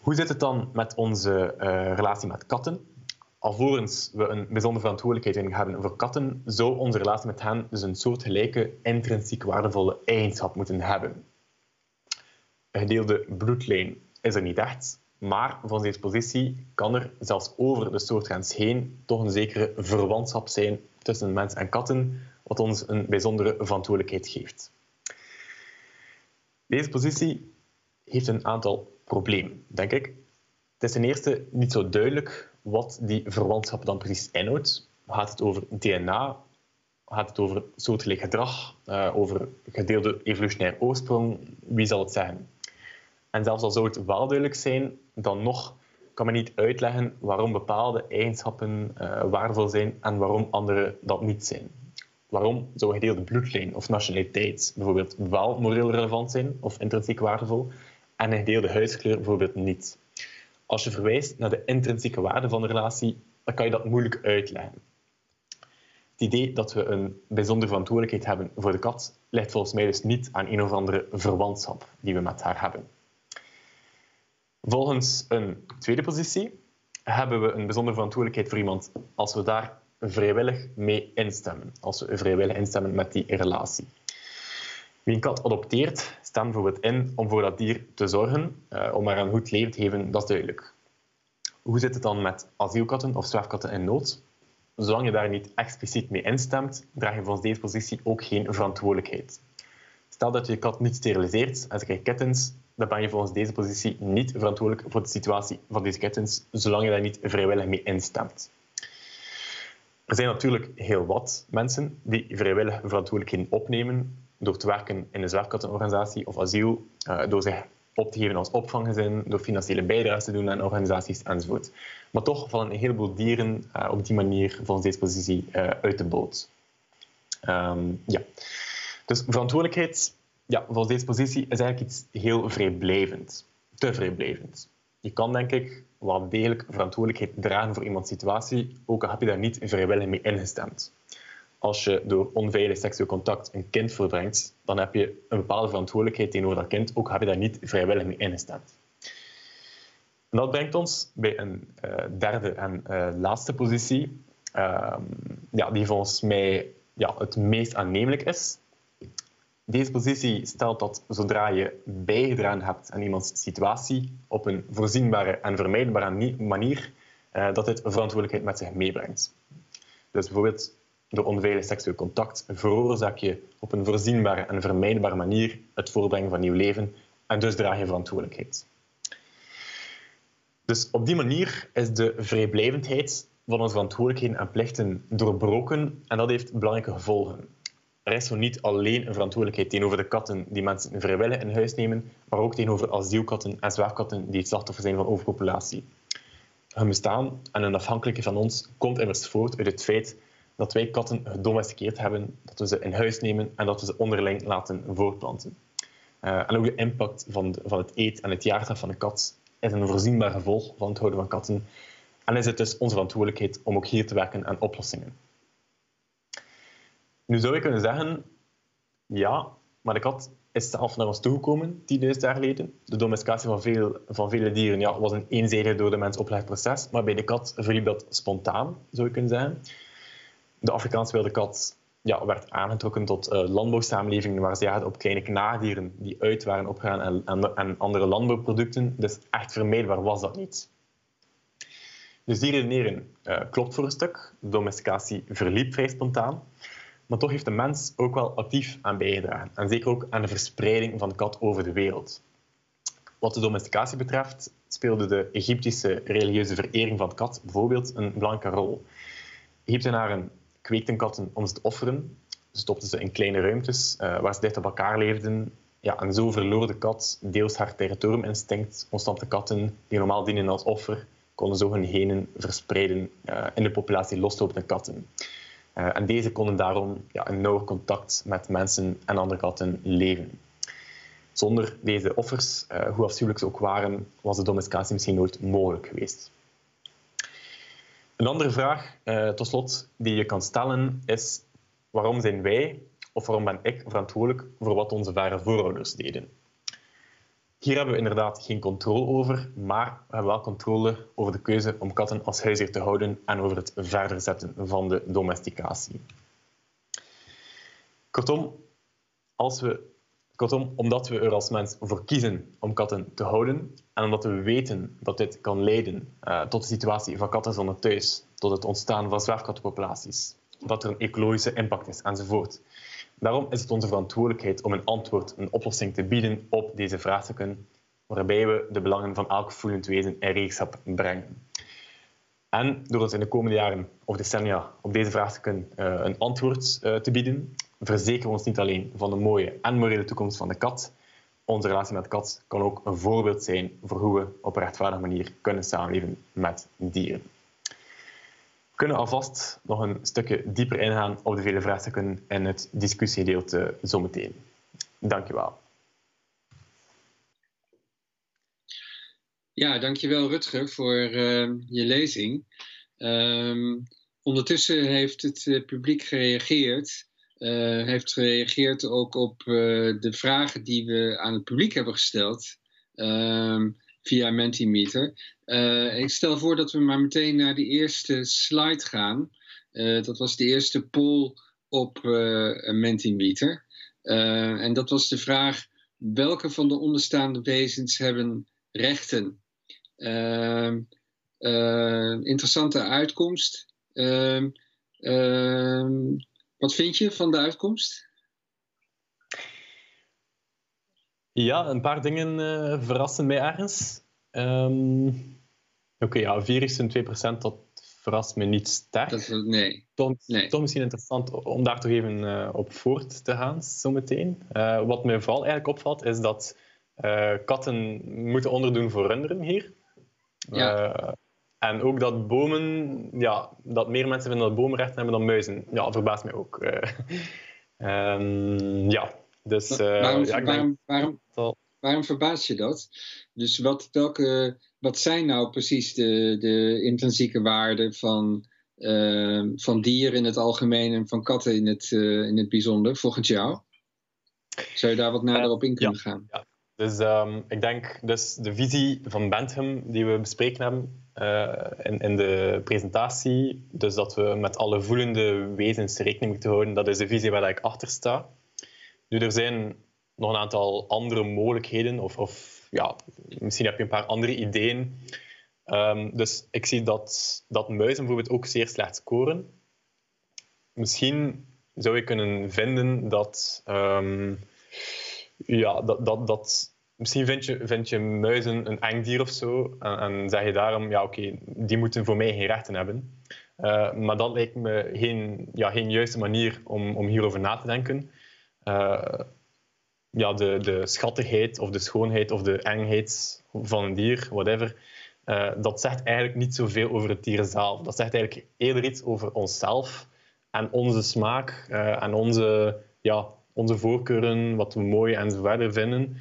Hoe zit het dan met onze uh, relatie met katten? Alvorens we een bijzondere verantwoordelijkheid hebben voor katten, zou onze relatie met hen dus een soortgelijke intrinsiek waardevolle eigenschap moeten hebben. Een gedeelde bloedlijn is er niet echt, maar van deze positie kan er zelfs over de soortgrens heen toch een zekere verwantschap zijn tussen mens en katten, wat ons een bijzondere verantwoordelijkheid geeft. Deze positie heeft een aantal problemen, denk ik. Het is ten eerste niet zo duidelijk wat die verwantschap dan precies inhoudt. Gaat het over D N A? Gaat het over soortgelijk gedrag, uh, over gedeelde evolutionaire oorsprong? Wie zal het zeggen? En zelfs al zou het wel duidelijk zijn, dan nog kan men niet uitleggen waarom bepaalde eigenschappen uh, waardevol zijn en waarom andere dat niet zijn. Waarom zou gedeelde bloedlijn of nationaliteit bijvoorbeeld wel moreel relevant zijn of intrinsiek waardevol en een gedeelde huidskleur bijvoorbeeld niet? Als je verwijst naar de intrinsieke waarde van de relatie, dan kan je dat moeilijk uitleggen. Het idee dat we een bijzondere verantwoordelijkheid hebben voor de kat ligt volgens mij dus niet aan een of andere verwantschap die we met haar hebben. Volgens een tweede positie hebben we een bijzondere verantwoordelijkheid voor iemand als we daar vrijwillig mee instemmen. Als we vrijwillig instemmen met die relatie. Wie een kat adopteert, stemt bijvoorbeeld in om voor dat dier te zorgen, eh, om haar een goed leven te geven, dat is duidelijk. Hoe zit het dan met asielkatten of zwerfkatten in nood? Zolang je daar niet expliciet mee instemt, draag je volgens deze positie ook geen verantwoordelijkheid. Stel dat je je kat niet steriliseert en ze krijgt kittens, dan ben je volgens deze positie niet verantwoordelijk voor de situatie van deze kittens, zolang je daar niet vrijwillig mee instemt. Er zijn natuurlijk heel wat mensen die vrijwillig verantwoordelijkheden opnemen door te werken in een zwerfkattenorganisatie of asiel, door zich op te geven als opvanggezin, door financiële bijdrages te doen aan organisaties enzovoort. Maar toch vallen een heleboel dieren op die manier volgens deze positie uit de boot. Um, ja. Dus verantwoordelijkheid, ja, volgens deze positie is eigenlijk iets heel vrijblijvend. Te vrijblijvend. Je kan, denk ik, wel degelijk verantwoordelijkheid dragen voor iemands situatie, ook al heb je daar niet vrijwillig mee ingestemd. Als je door onveilig seksueel contact een kind voortbrengt, dan heb je een bepaalde verantwoordelijkheid tegenover dat kind, ook al heb je daar niet vrijwillig mee ingestemd. En dat brengt ons bij een uh, derde en uh, laatste positie, uh, ja, die volgens mij ja, het meest aannemelijk is. Deze positie stelt dat zodra je bijgedragen hebt aan iemands situatie op een voorzienbare en vermijdbare manier, eh, dat dit verantwoordelijkheid met zich meebrengt. Dus bijvoorbeeld door onveilig seksueel contact veroorzaak je op een voorzienbare en vermijdbare manier het voortbrengen van nieuw leven en dus draag je verantwoordelijkheid. Dus op die manier is de vrijblijvendheid van onze verantwoordelijkheden en plichten doorbroken en dat heeft belangrijke gevolgen. Er is zo niet alleen een verantwoordelijkheid tegenover de katten die mensen vrijwillig in huis nemen, maar ook tegenover asielkatten en zwerfkatten die het slachtoffer zijn van overpopulatie. Hun bestaan en hun afhankelijkheid van ons komt immers voort uit het feit dat wij katten gedomesticeerd hebben, dat we ze in huis nemen en dat we ze onderling laten voortplanten. Uh, en ook de impact van, de, van het eet en het jaartag van de kat is een voorzienbaar gevolg van het houden van katten. En is het dus onze verantwoordelijkheid om ook hier te werken aan oplossingen. Nu zou je kunnen zeggen, ja, maar de kat is zelf naar ons toegekomen tienduizend jaar geleden. De domesticatie van, veel, van vele dieren ja, was een eenzijdig door de mens opgelegd proces, maar bij de kat verliep dat spontaan, zou je kunnen zeggen. De Afrikaanse wilde kat ja, werd aangetrokken tot uh, landbouwsamenlevingen waar ze jaagden op kleine knaagdieren die uit waren opgegaan aan, aan, aan andere landbouwproducten. Dus echt vermijdbaar was dat niet. Dus die redenering uh, klopt voor een stuk. De domesticatie verliep vrij spontaan. Maar toch heeft de mens ook wel actief aan bijgedragen. En zeker ook aan de verspreiding van de kat over de wereld. Wat de domesticatie betreft speelde de Egyptische religieuze verering van de kat bijvoorbeeld een belangrijke rol. Egyptenaren kweekten katten om ze te offeren. Ze stopten ze in kleine ruimtes uh, waar ze dicht op elkaar leefden. Ja, en zo verloor de kat deels haar territoriuminstinct. Ontsnapte katten die normaal dienen als offer konden zo hun genen verspreiden uh, in de populatie loslopende katten. Uh, en deze konden daarom ja, in nauw contact met mensen en andere katten leven. Zonder deze offers, uh, hoe afschuwelijk ze ook waren, was de domesticatie misschien nooit mogelijk geweest. Een andere vraag, uh, tot slot, die je kan stellen is waarom zijn wij, of waarom ben ik, verantwoordelijk voor wat onze verre voorouders deden? Hier hebben we inderdaad geen controle over, maar we hebben wel controle over de keuze om katten als huisdier te houden en over het verder zetten van de domesticatie. Kortom, als we, kortom, omdat we er als mens voor kiezen om katten te houden en omdat we weten dat dit kan leiden uh, tot de situatie van katten zonder thuis, tot het ontstaan van zwerfkattenpopulaties, dat er een ecologische impact is enzovoort. Daarom is het onze verantwoordelijkheid om een antwoord, een oplossing te bieden op deze vraagstukken, waarbij we de belangen van elk voelend wezen in rekenschap brengen. En door ons in de komende jaren of decennia op deze vraagstukken uh, een antwoord uh, te bieden, verzekeren we ons niet alleen van de mooie en morele toekomst van de kat. Onze relatie met de kat kan ook een voorbeeld zijn voor hoe we op een rechtvaardige manier kunnen samenleven met dieren. We kunnen alvast nog een stukje dieper ingaan op de vele vraagstukken in het discussiegedeelte zometeen. Dank je wel. Ja, dankjewel Rutger voor uh, je lezing. Um, ondertussen heeft het uh, publiek gereageerd. Uh, heeft gereageerd ook op uh, de vragen die we aan het publiek hebben gesteld um, via Mentimeter. Uh, ik stel voor dat we maar meteen naar de eerste slide gaan. Uh, dat was de eerste poll op uh, Mentimeter. Uh, en dat was de vraag: welke van de onderstaande wezens hebben rechten? Uh, uh, interessante uitkomst. Uh, uh, wat vind je van de uitkomst? Ja, een paar dingen uh, verrassen mij ergens. Um, Oké, okay, ja, vier is een twee procent, dat verrast me niet sterk. Dat, nee. Toch, nee. Toch misschien interessant om daar toch even uh, op voort te gaan zometeen. Uh, wat mij vooral eigenlijk opvalt is dat Uh, katten moeten onderdoen voor runderen hier. Ja. Uh, en ook dat bomen, ja, dat meer mensen vinden dat bomen rechten hebben dan muizen. Ja, verbaast mij ook. Uh, um, ja, dus... Uh, waarom, ja, ik waarom, denk... waarom, waarom, waarom verbaast je dat? Dus wat, welke, wat zijn nou precies de, de intrinsieke waarden van, uh, van dieren in het algemeen en van katten in het, uh, in het bijzonder, volgens jou? Zou je daar wat nader uh, op in kunnen ja, gaan? Ja. Dus um, ik denk dus de visie van Bentham die we bespreken hebben uh, in, in de presentatie, dus dat we met alle voelende wezens rekening moeten houden, dat is de visie waar ik achter sta. Nu, er zijn nog een aantal andere mogelijkheden, of, of ja, misschien heb je een paar andere ideeën. Um, dus ik zie dat, dat muizen bijvoorbeeld ook zeer slecht scoren. Misschien zou je kunnen vinden dat... Um, Ja, dat, dat, dat, misschien vind je, vind je muizen een eng dier of zo en, en zeg je daarom, ja oké, okay, die moeten voor mij geen rechten hebben. Uh, maar dat lijkt me geen, ja, geen juiste manier om, om hierover na te denken. Uh, ja, de, de schattigheid of de schoonheid of de engheid van een dier, whatever, uh, dat zegt eigenlijk niet zoveel over het dier zelf. Dat zegt eigenlijk eerder iets over onszelf en onze smaak uh, en onze... Ja, onze voorkeuren, wat we mooi en zo verder vinden,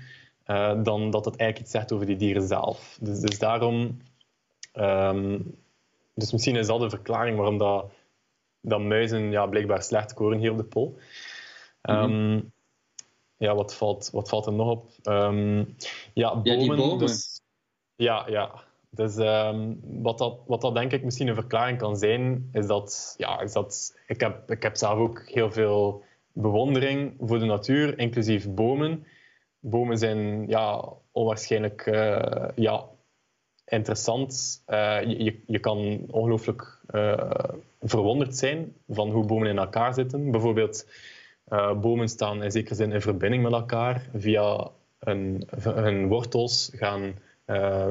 uh, dan dat het eigenlijk iets zegt over die dieren zelf. Dus, dus daarom... Um, dus misschien is dat de verklaring waarom dat, dat muizen ja, blijkbaar slecht scoren hier op de poll. Um, mm-hmm. Ja, wat valt, wat valt er nog op? Um, ja, bomen... Ja, die bomen. Dus, ja, ja. Dus um, wat, dat, wat dat denk ik misschien een verklaring kan zijn, is dat... Ja, is dat ik, heb, ik heb zelf ook heel veel... bewondering voor de natuur, inclusief bomen. Bomen zijn ja, onwaarschijnlijk uh, ja, interessant. Uh, je, je kan ongelooflijk uh, verwonderd zijn van hoe bomen in elkaar zitten. Bijvoorbeeld, uh, bomen staan in zekere zin in verbinding met elkaar. Via hun, hun wortels gaan uh,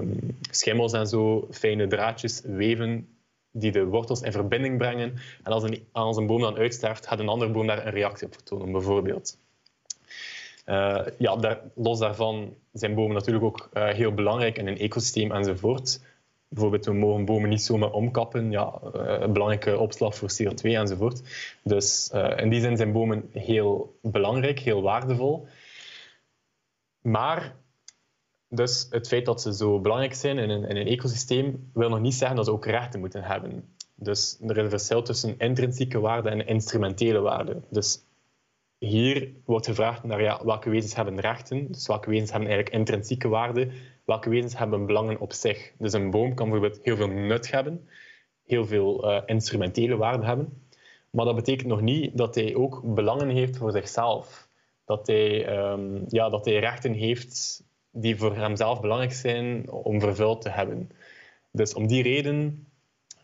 schimmels en zo fijne draadjes weven die de wortels in verbinding brengen. En als een, als een boom dan uitsterft, gaat een andere boom daar een reactie op vertonen, bijvoorbeeld. Uh, ja, daar, los daarvan zijn bomen natuurlijk ook uh, heel belangrijk in een ecosysteem enzovoort. Bijvoorbeeld, we mogen bomen niet zomaar omkappen. Ja, uh, een belangrijke opslag voor C O twee enzovoort. Dus uh, in die zin zijn bomen heel belangrijk, heel waardevol. Maar... Dus het feit dat ze zo belangrijk zijn in een, in een ecosysteem wil nog niet zeggen dat ze ook rechten moeten hebben. Dus er is een verschil tussen intrinsieke waarde en instrumentele waarde. Dus hier wordt gevraagd naar ja, welke wezens hebben rechten, dus welke wezens hebben eigenlijk intrinsieke waarde, welke wezens hebben belangen op zich. Dus een boom kan bijvoorbeeld heel veel nut hebben, heel veel uh, instrumentele waarde hebben, maar dat betekent nog niet dat hij ook belangen heeft voor zichzelf. Dat hij, um, ja, dat hij rechten heeft... die voor hemzelf belangrijk zijn om vervuld te hebben. Dus om die reden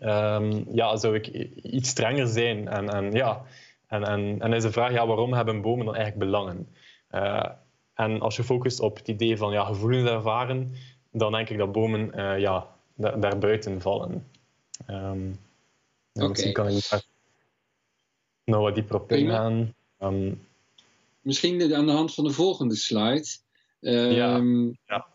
um, ja, zou ik iets strenger zijn. En, en, ja, en, en, en is de vraag, ja, waarom hebben bomen dan eigenlijk belangen? Uh, en als je focust op het idee van ja, gevoelens ervaren, dan denk ik dat bomen uh, ja, da- daarbuiten vallen. Um, okay. Misschien kan ik daar nog wat dieper op ingaan. Um, misschien aan de hand van de volgende slide. Um, ja. ja.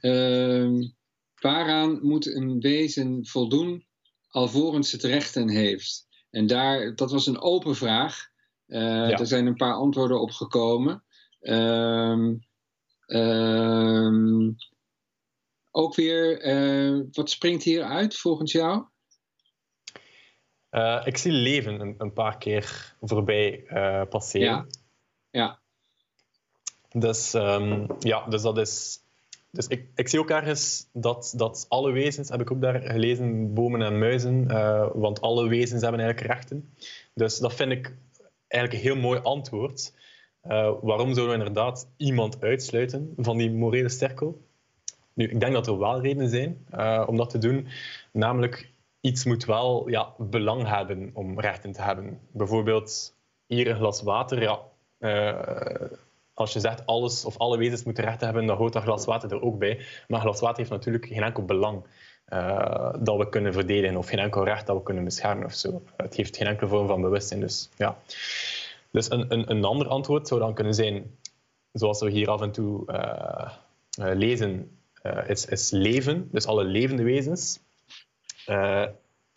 Um, waaraan moet een wezen voldoen alvorens het rechten heeft? En daar, dat was een open vraag. Uh, ja. Er zijn een paar antwoorden op gekomen. Um, um, ook weer, uh, wat springt hier uit volgens jou? Uh, ik zie leven een, een paar keer voorbij uh, passeren. Ja. ja. Dus, um, ja, dus dat is... Dus ik, ik zie ook ergens dat, dat alle wezens, heb ik ook daar gelezen, bomen en muizen, uh, want alle wezens hebben eigenlijk rechten. Dus dat vind ik eigenlijk een heel mooi antwoord. Uh, waarom zouden we inderdaad iemand uitsluiten van die morele cirkel? Nu, ik denk dat er wel redenen zijn uh, om dat te doen. Namelijk, iets moet wel ja, belang hebben om rechten te hebben. Bijvoorbeeld, hier een glas water, ja... Uh, Als je zegt alles of alle wezens moeten rechten hebben, dan hoort dat glas water er ook bij. Maar glas water heeft natuurlijk geen enkel belang uh, dat we kunnen verdedigen. Of geen enkel recht dat we kunnen beschermen of zo. Het heeft geen enkele vorm van bewustzijn. Dus, ja. dus een, een, een ander antwoord zou dan kunnen zijn, zoals we hier af en toe uh, uh, lezen, uh, is, is leven. Dus alle levende wezens. Uh,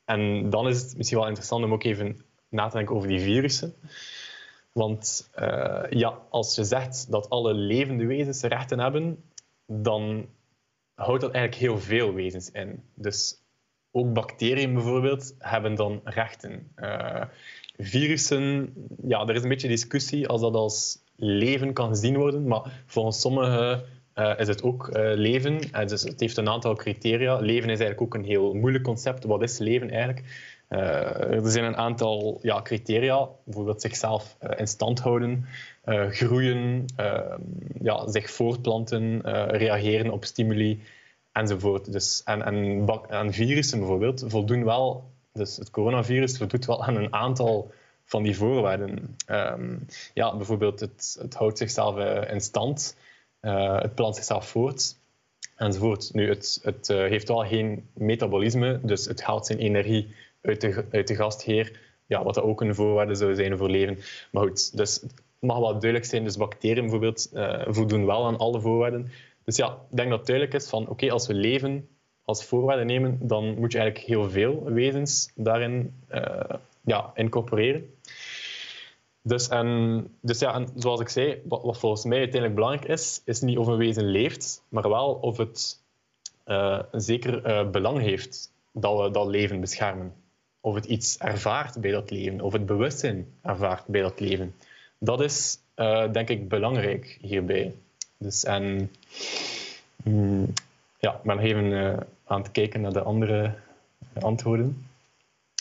en dan is het misschien wel interessant om ook even na te denken over die virussen. Want uh, ja, als je zegt dat alle levende wezens rechten hebben, dan houdt dat eigenlijk heel veel wezens in. Dus ook bacteriën bijvoorbeeld hebben dan rechten. Uh, virussen, ja, er is een beetje discussie als dat als leven kan gezien worden, maar volgens sommigen uh, is het ook uh, leven. En dus het heeft een aantal criteria. Leven is eigenlijk ook een heel moeilijk concept. Wat is leven eigenlijk? Uh, er zijn een aantal ja, criteria, bijvoorbeeld zichzelf uh, in stand houden, uh, groeien, uh, ja, zich voortplanten, uh, reageren op stimuli enzovoort. Dus, en, en, en virussen bijvoorbeeld voldoen wel, dus het coronavirus voldoet wel aan een aantal van die voorwaarden. Um, ja, bijvoorbeeld het, het houdt zichzelf uh, in stand, uh, het plant zichzelf voort. Enzovoort. Nu, het, het uh, heeft wel geen metabolisme, dus het haalt zijn energie uit de, uit de gastheer, ja, wat dat ook een voorwaarde zou zijn voor leven. Maar goed, dus het mag wel duidelijk zijn, dus bacteriën bijvoorbeeld uh, voldoen wel aan alle voorwaarden. Dus ja, ik denk dat het duidelijk is van, oké, okay, als we leven als voorwaarde nemen, dan moet je eigenlijk heel veel wezens daarin uh, ja, incorporeren. Dus, en, dus ja, en zoals ik zei, wat, wat volgens mij uiteindelijk belangrijk is, is niet of een wezen leeft, maar wel of het uh, zeker uh, belang heeft dat we dat leven beschermen. Of het iets ervaart bij dat leven, of het bewustzijn ervaart bij dat leven. Dat is, uh, denk ik, belangrijk hierbij. Dus en... Mm, ja, ik ben nog even uh, aan het kijken naar de andere antwoorden.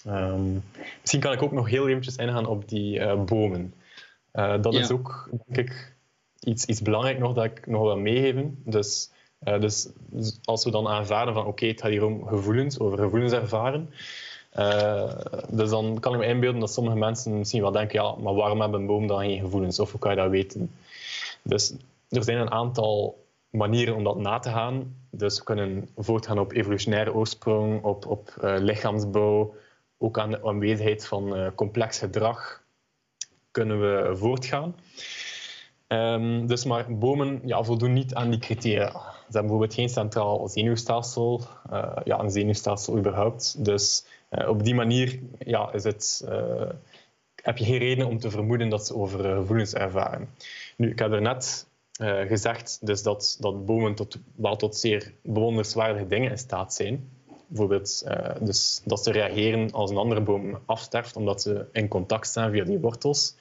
Um, misschien kan ik ook nog heel eventjes ingaan op die uh, bomen. Uh, dat ja. is ook, denk ik, iets, iets belangrijk nog dat ik nog wil meegeven. Dus, uh, dus als we dan aanvaarden van oké, okay, het gaat hier om gevoelens, over gevoelens ervaren. Uh, dus dan kan ik me inbeelden dat sommige mensen misschien wel denken, ja, maar waarom hebben bomen dan geen gevoelens? Of hoe kan je dat weten? Dus er zijn een aantal manieren om dat na te gaan. Dus we kunnen voortgaan op evolutionaire oorsprong, op, op uh, lichaamsbouw. Ook aan de aanwezigheid van uh, complex gedrag kunnen we voortgaan. Um, dus maar bomen ja, voldoen niet aan die criteria. Ze hebben bijvoorbeeld geen centraal zenuwstelsel, uh, ja, een zenuwstelsel überhaupt. Dus uh, op die manier ja, is het, uh, heb je geen reden om te vermoeden dat ze over uh, gevoelens ervaren. Nu, ik heb er net uh, gezegd dus dat, dat bomen tot, wel tot zeer bewonderenswaardige dingen in staat zijn. Bijvoorbeeld uh, dus dat ze reageren als een andere boom afsterft, omdat ze in contact staan via die wortels.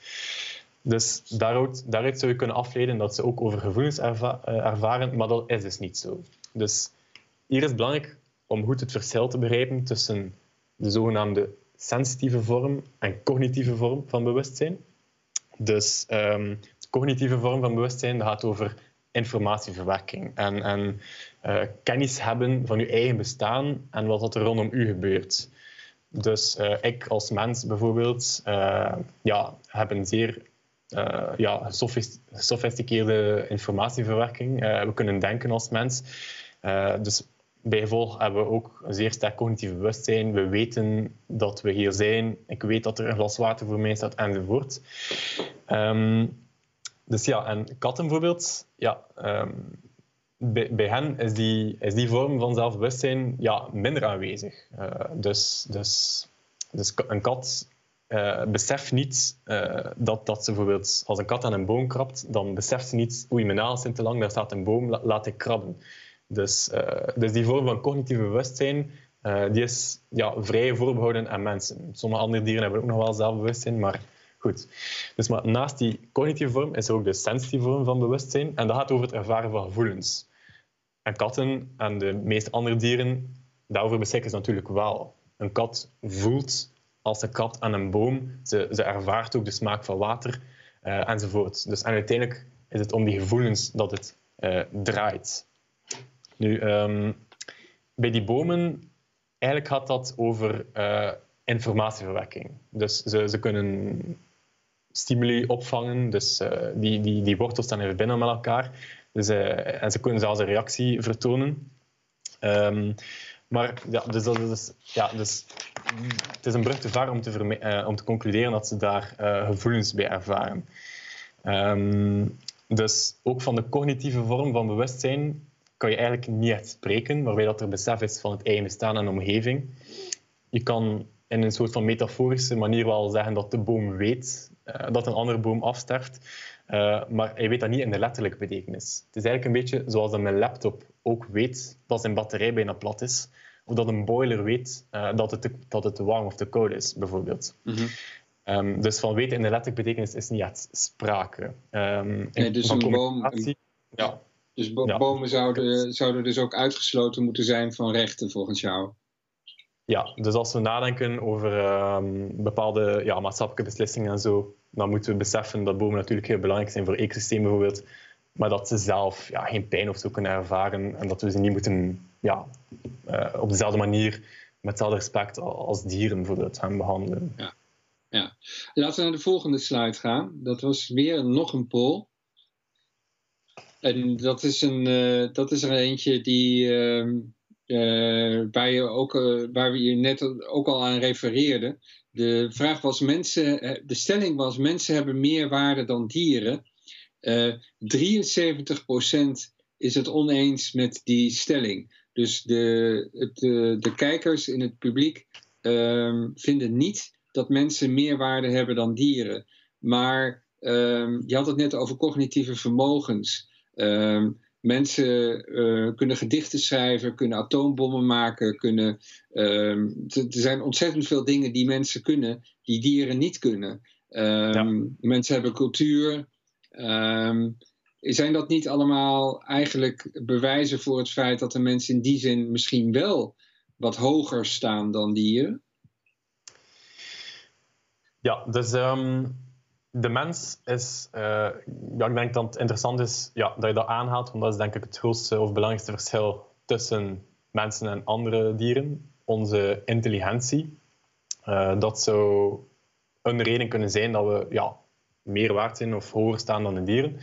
Dus daaruit, daaruit zou je kunnen afleiden dat ze ook over gevoelens erva- ervaren, maar dat is dus niet zo. Dus hier is het belangrijk om goed het verschil te begrijpen tussen de zogenaamde sensitieve vorm en cognitieve vorm van bewustzijn. Dus um, de cognitieve vorm van bewustzijn gaat over informatieverwerking en, en uh, kennis hebben van je eigen bestaan en wat er rondom u gebeurt. Dus uh, ik als mens bijvoorbeeld uh, ja, heb een zeer uh, ja, gesofisticeerde informatieverwerking. Uh, we kunnen denken als mens. Uh, dus Bijgevolg hebben we ook een zeer sterk cognitief bewustzijn. We weten dat we hier zijn. Ik weet dat er een glas water voor mij staat, enzovoort. Um, dus ja, en katten bijvoorbeeld. Ja, um, bij, bij hen is die, is die vorm van zelfbewustzijn ja, minder aanwezig. Uh, dus, dus, dus een kat... Uh, beseft niet uh, dat, dat ze bijvoorbeeld, als een kat aan een boom krabt, dan beseft ze niet, oei, mijn nagels zijn te lang, daar staat een boom, la, laat ik krabben. Dus, uh, dus die vorm van cognitief bewustzijn, uh, die is ja, vrij voorbehouden aan mensen. Sommige andere dieren hebben ook nog wel zelfbewustzijn, maar goed. Dus maar naast die cognitieve vorm is er ook de sensitieve vorm van bewustzijn, en dat gaat over het ervaren van gevoelens. En katten en de meeste andere dieren, daarover beschikken ze natuurlijk wel. Een kat voelt... Als ze krabt aan een boom, ze, ze ervaart ook de smaak van water, uh, enzovoort. Dus en uiteindelijk is het om die gevoelens dat het uh, draait. Nu, um, bij die bomen, eigenlijk gaat dat over uh, informatieverwerking. Dus ze, ze kunnen stimuli opvangen, dus uh, die, die, die wortels staan in verbinding met elkaar. Dus, uh, en ze kunnen zelfs een reactie vertonen. Um, Maar ja, dus dat is, dus, ja, dus, het is een brug te ver om te, verme- eh, om te concluderen dat ze daar eh, gevoelens bij ervaren. Um, dus ook van de cognitieve vorm van bewustzijn kan je eigenlijk niet echt spreken, waarbij dat er besef is van het eigen bestaan en omgeving. Je kan in een soort van metaforische manier wel zeggen dat de boom weet eh, dat een andere boom afsterft, eh, maar hij weet dat niet in de letterlijke betekenis. Het is eigenlijk een beetje zoals dat mijn laptop ook weet dat zijn batterij bijna plat is, of dat een boiler weet uh, dat, het te, dat het te warm of te koud is, bijvoorbeeld. Mm-hmm. Um, dus van weten in de letterlijke betekenis is niet echt sprake. Um, nee, dus een boom, een, ja. dus bo- ja. bomen zouden, zouden dus ook uitgesloten moeten zijn van rechten, volgens jou? Ja, dus als we nadenken over um, bepaalde ja, maatschappelijke beslissingen en zo, dan moeten we beseffen dat bomen natuurlijk heel belangrijk zijn voor ecosystemen, bijvoorbeeld. Maar dat ze zelf ja, geen pijn of zo kunnen ervaren en dat we ze niet moeten ja, uh, op dezelfde manier, met hetzelfde respect als dieren bijvoorbeeld hen behandelen. Ja. Ja. Laten we naar de volgende slide gaan. Dat was weer nog een poll. En dat is, een, uh, dat is er eentje die, uh, uh, waar, je ook, uh, waar we je net ook al aan refereerden. De vraag was mensen, de stelling was mensen hebben meer waarde dan dieren. Uh, drieënzeventig procent is het oneens met die stelling. Dus de, de, de kijkers in het publiek uh, vinden niet dat mensen meer waarde hebben dan dieren. Maar uh, je had het net over cognitieve vermogens. Uh, mensen uh, kunnen gedichten schrijven, kunnen atoombommen maken. Kunnen, uh, er zijn ontzettend veel dingen die mensen kunnen, die dieren niet kunnen. Uh, ja. Mensen hebben cultuur. Um, zijn dat niet allemaal eigenlijk bewijzen voor het feit dat de mensen in die zin misschien wel wat hoger staan dan dieren? Ja, dus um, de mens is, uh, ja, ik denk dat het interessant is ja, dat je dat aanhaalt, want dat is denk ik het grootste of belangrijkste verschil tussen mensen en andere dieren. Onze intelligentie, uh, dat zou een reden kunnen zijn dat we... Ja, meer waard zijn of hoger staan dan de dieren.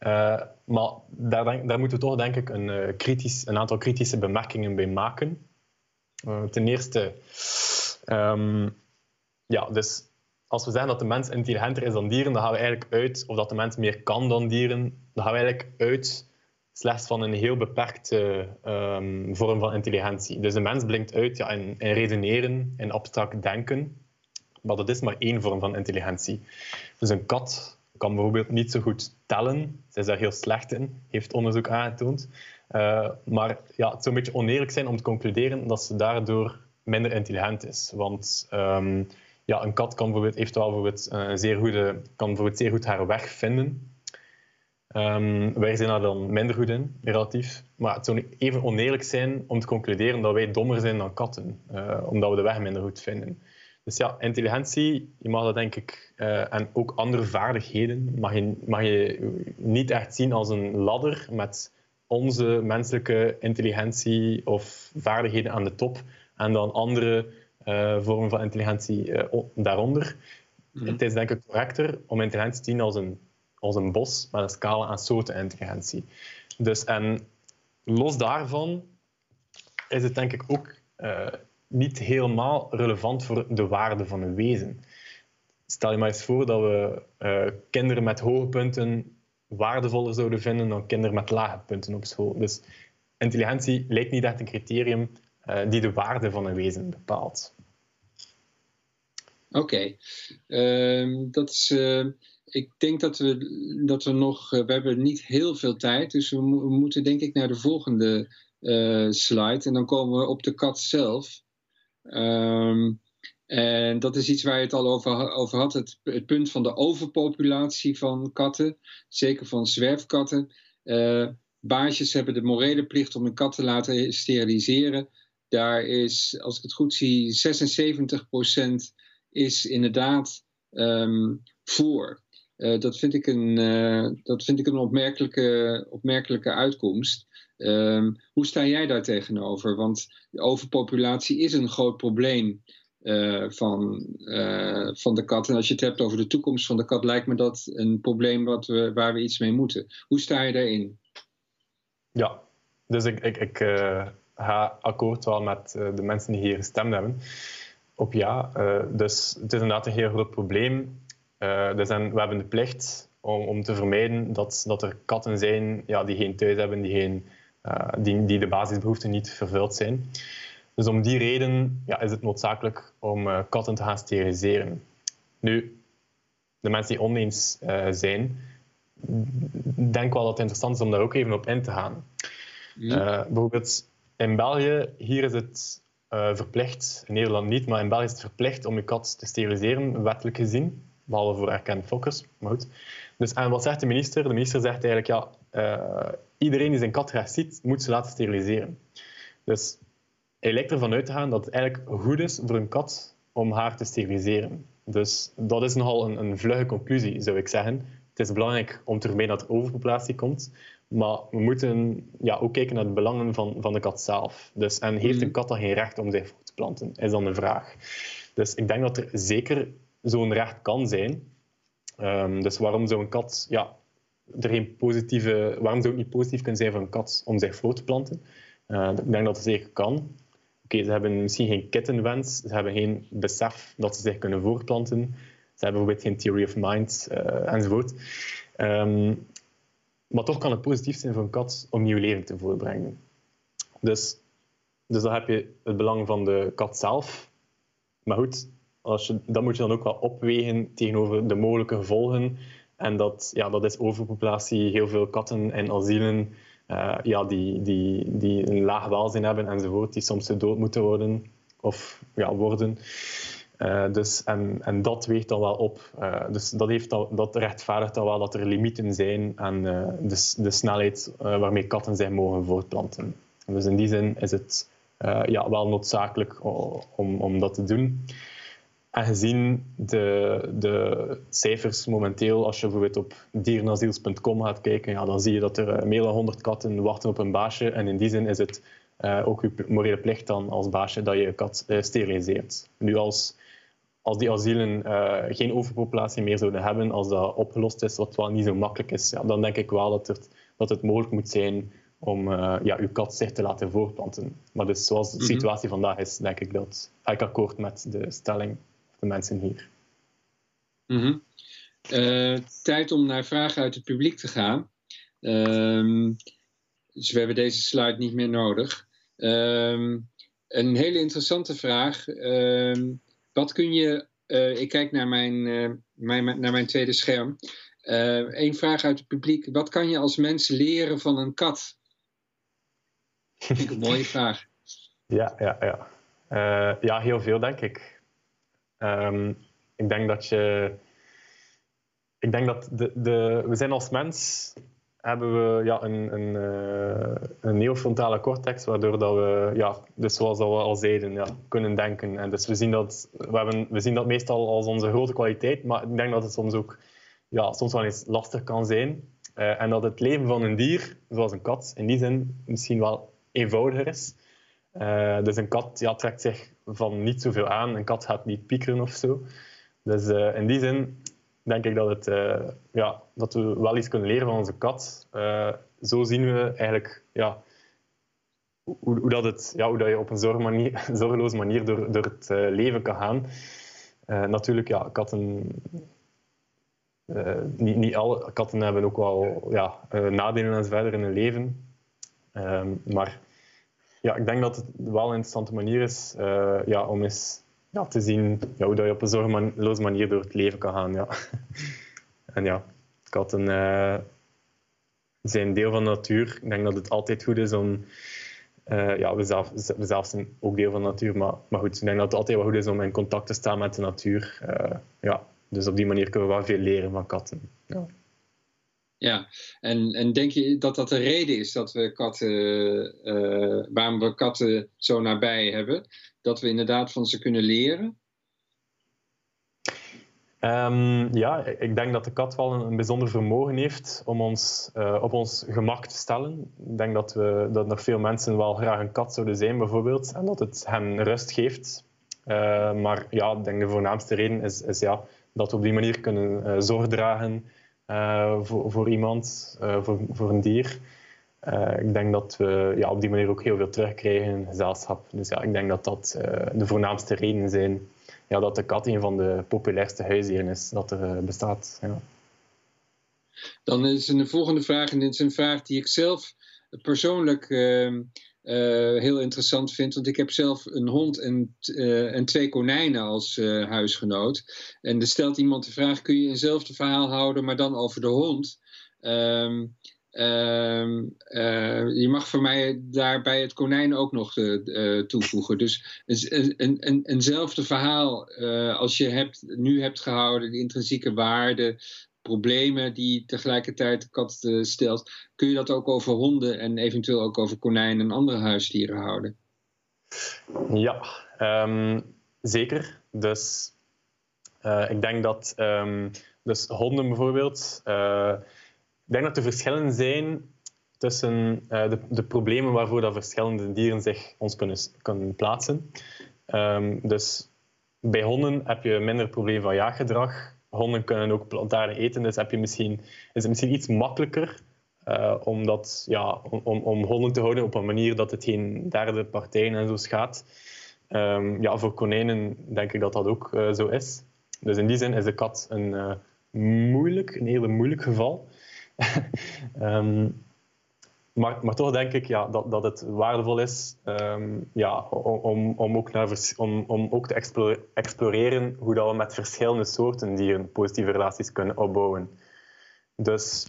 Uh, maar daar, denk, daar moeten we toch denk ik een, uh, kritisch, een aantal kritische bemerkingen bij maken. Uh, ten eerste, um, ja, dus als we zeggen dat de mens intelligenter is dan dieren, dan gaan we eigenlijk uit, of dat de mens meer kan dan dieren, dan gaan we eigenlijk uit slechts van een heel beperkte um, vorm van intelligentie. Dus de mens blinkt uit ja, in, in redeneren, in abstract denken. Maar dat is maar één vorm van intelligentie. Dus een kat kan bijvoorbeeld niet zo goed tellen. Ze is daar heel slecht in, heeft onderzoek aangetoond. Uh, maar ja, het zou een beetje oneerlijk zijn om te concluderen dat ze daardoor minder intelligent is. Want um, ja, een kat kan bijvoorbeeld, heeft wel bijvoorbeeld een zeer goede, kan bijvoorbeeld zeer goed haar weg vinden. Um, wij zijn daar dan minder goed in, relatief. Maar het zou even oneerlijk zijn om te concluderen dat wij dommer zijn dan katten. Uh, omdat we de weg minder goed vinden. Dus ja, intelligentie, je mag dat denk ik, uh, en ook andere vaardigheden, mag je, mag je niet echt zien als een ladder met onze menselijke intelligentie of vaardigheden aan de top en dan andere uh, vormen van intelligentie uh, daaronder. Mm-hmm. Het is denk ik correcter om intelligentie te zien als een, als een bos met een scala aan soorten intelligentie. Dus en los daarvan is het denk ik ook uh, niet helemaal relevant voor de waarde van een wezen. Stel je maar eens voor dat we uh, kinderen met hoge punten waardevoller zouden vinden dan kinderen met lage punten op school. Dus intelligentie lijkt niet echt een criterium uh, die de waarde van een wezen bepaalt. Oké, okay. uh, dat is... Uh... Ik denk dat we, dat we nog... We hebben niet heel veel tijd. Dus we, mo- we moeten denk ik naar de volgende uh, slide. En dan komen we op de kat zelf. Um, en dat is iets waar je het al over, over had. Het, het punt van de overpopulatie van katten. Zeker van zwerfkatten. Uh, baasjes hebben de morele plicht om een kat te laten steriliseren. Daar is, als ik het goed zie, zesenzeventig procent is inderdaad um, voor... Uh, dat, vind ik een, uh, dat vind ik een opmerkelijke, opmerkelijke uitkomst. Um, hoe sta jij daar tegenover? Want de overpopulatie is een groot probleem uh, van, uh, van de kat. En als je het hebt over de toekomst van de kat, lijkt me dat een probleem wat we, waar we iets mee moeten. Hoe sta je daarin? Ja, dus ik, ik, ik uh, ga akkoord wel met uh, de mensen die hier gestemd hebben. Op ja, uh, dus het is inderdaad een heel groot probleem. Uh, dus en we hebben de plicht om, om te vermijden dat, dat er katten zijn ja, die geen thuis hebben, die, geen, uh, die, die de basisbehoeften niet vervuld zijn. Dus om die reden ja, is het noodzakelijk om uh, katten te gaan steriliseren. Nu, de mensen die oneens uh, zijn, denk wel dat het interessant is om daar ook even op in te gaan. Uh, bijvoorbeeld in België, hier is het uh, verplicht, in Nederland niet, maar in België is het verplicht om je kat te steriliseren, wettelijk gezien. Behalve voor erkende fokkers, maar goed. Dus, en wat zegt de minister? De minister zegt eigenlijk, ja, uh, iedereen die zijn kat graag ziet, moet ze laten steriliseren. Dus hij lijkt ervan uit te gaan dat het eigenlijk goed is voor een kat om haar te steriliseren. Dus dat is nogal een, een vlugge conclusie, zou ik zeggen. Het is belangrijk om te vermijden dat er overpopulatie komt, maar we moeten ja, ook kijken naar de belangen van, van de kat zelf. Dus, en heeft een kat dan geen recht om zich voor te planten, is dan de vraag. Dus ik denk dat er zeker... zo'n recht kan zijn. Um, dus waarom zou een kat... Ja, er geen positieve, waarom zou het niet positief kunnen zijn voor een kat om zich voor te planten? Uh, ik denk dat het zeker kan. Oké, okay, ze hebben misschien geen kittenwens. Ze hebben geen besef dat ze zich kunnen voortplanten. Ze hebben bijvoorbeeld geen theory of mind, uh, enzovoort. Um, maar toch kan het positief zijn voor een kat om nieuw leven te voortbrengen. Dus, dus dan heb je het belang van de kat zelf. Maar goed... Als je, dat moet je dan ook wel opwegen tegenover de mogelijke gevolgen. En dat, ja, dat is overpopulatie, heel veel katten en asielen uh, ja, die, die, die een laag welzijn hebben enzovoort, die soms gedood moeten worden of ja, worden. Uh, dus, en, en dat weegt dan wel op. Uh, dus dat, heeft al, dat rechtvaardigt dan wel dat er limieten zijn aan uh, de, de snelheid uh, waarmee katten zich mogen voortplanten. Dus in die zin is het uh, ja, wel noodzakelijk om, om dat te doen. En gezien de, de cijfers momenteel, als je bijvoorbeeld op dierenasiels punt com gaat kijken, ja, dan zie je dat er meer dan honderd katten wachten op een baasje. En in die zin is het uh, ook je morele plicht dan als baasje dat je je kat uh, steriliseert. Nu, als, als die asielen uh, geen overpopulatie meer zouden hebben, als dat opgelost is, wat wel niet zo makkelijk is, ja, dan denk ik wel dat het, dat het mogelijk moet zijn om uh, ja, uw kat zich te laten voortplanten. Maar dus zoals de situatie mm-hmm. vandaag is, denk ik dat ik akkoord met de stelling. De mensen hier. Mm-hmm. Uh, tijd om naar vragen uit het publiek te gaan. Um, dus we hebben deze slide niet meer nodig. Um, een hele interessante vraag. Um, wat kun je... Uh, ik kijk naar mijn, uh, mijn, naar mijn tweede scherm. Eén uh, vraag uit het publiek. Wat kan je als mens leren van een kat? Dat vind ik een mooie vraag. Ja, ja, ja. Uh, ja, heel veel denk ik. Um, ik denk dat je... Ik denk dat de, de, we zijn als mens... Hebben we ja, een, een, een neofrontale cortex, waardoor dat we, ja, dus zoals dat we al zeiden, ja, kunnen denken. En dus we zien, dat, we, hebben, we zien dat meestal als onze grote kwaliteit, maar ik denk dat het soms ook ja, soms wel eens lastig kan zijn. Uh, en dat het leven van een dier, zoals een kat, in die zin misschien wel eenvoudiger is. Uh, dus een kat ja, trekt zich van niet zoveel aan. Een kat gaat niet piekeren of zo. Dus uh, in die zin denk ik dat, het, uh, ja, dat we wel iets kunnen leren van onze kat. Uh, zo zien we eigenlijk ja, hoe, hoe, dat het, ja, hoe dat je op een zorg manier, zorgeloze manier door, door het uh, leven kan gaan. Uh, natuurlijk, ja, katten, uh, niet, niet alle katten hebben ook wel ja, uh, nadelen en verder in hun leven. Uh, maar ja, ik denk dat het wel een interessante manier is uh, ja, om eens ja, te zien ja, hoe dat je op een zorgeloze manier door het leven kan gaan. Ja. En ja, katten uh, zijn deel van de natuur. Ik denk dat het altijd goed is om... Uh, ja, we zelf, we zelf zijn ook deel van de natuur, maar, maar goed, ik denk dat het altijd wel goed is om in contact te staan met de natuur. Uh, ja, dus op die manier kunnen we wel veel leren van katten. Ja, ja. En, en denk je dat dat de reden is dat we katten, uh, waarom we katten zo nabij hebben? Dat we inderdaad van ze kunnen leren? Um, ja, ik denk dat de kat wel een, een bijzonder vermogen heeft om ons uh, op ons gemak te stellen. Ik denk dat, we, dat nog veel mensen wel graag een kat zouden zijn, bijvoorbeeld. En dat het hen rust geeft. Uh, maar ja, ik denk de voornaamste reden is, is ja, dat we op die manier kunnen uh, zorg dragen uh, voor, voor iemand, uh, voor, voor een dier. Uh, ik denk dat we ja, op die manier ook heel veel terugkrijgen in gezelschap. Dus ja, ik denk dat dat uh, de voornaamste redenen zijn. Ja, dat de kat een van de populairste huisdieren is dat er bestaat. Ja. Dan is een volgende vraag, en dit is een vraag die ik zelf persoonlijk uh, uh, heel interessant vind. Want ik heb zelf een hond en, uh, en twee konijnen als uh, huisgenoot. En er stelt iemand de vraag, kun je eenzelfde verhaal houden, maar dan over de hond? Um, Um, uh, je mag voor mij daarbij het konijn ook nog uh, toevoegen. Dus een, een, eenzelfde verhaal uh, als je hebt, nu hebt gehouden, de intrinsieke waarden, problemen die tegelijkertijd de kat uh, stelt. Kun je dat ook over honden en eventueel ook over konijnen en andere huisdieren houden? Ja, um, zeker. Dus uh, ik denk dat um, dus honden bijvoorbeeld... Uh, Ik denk dat er verschillen zijn tussen uh, de, de problemen waarvoor dat verschillende dieren zich ons kunnen, kunnen plaatsen. Um, dus bij honden heb je minder probleem van jaaggedrag. Honden kunnen ook plantaardig eten, dus heb je misschien, is het misschien iets makkelijker uh, om, dat, ja, om, om honden te houden op een manier dat het geen derde partijen en zo schaadt. Um, ja, voor konijnen denk ik dat dat ook uh, zo is. Dus in die zin is de kat een, uh, moeilijk, een heel moeilijk geval. um, maar, maar toch denk ik ja, dat, dat het waardevol is um, ja, om, om, ook naar vers, om, om ook te exploreren hoe dat we met verschillende soorten dieren positieve relaties kunnen opbouwen. Dus,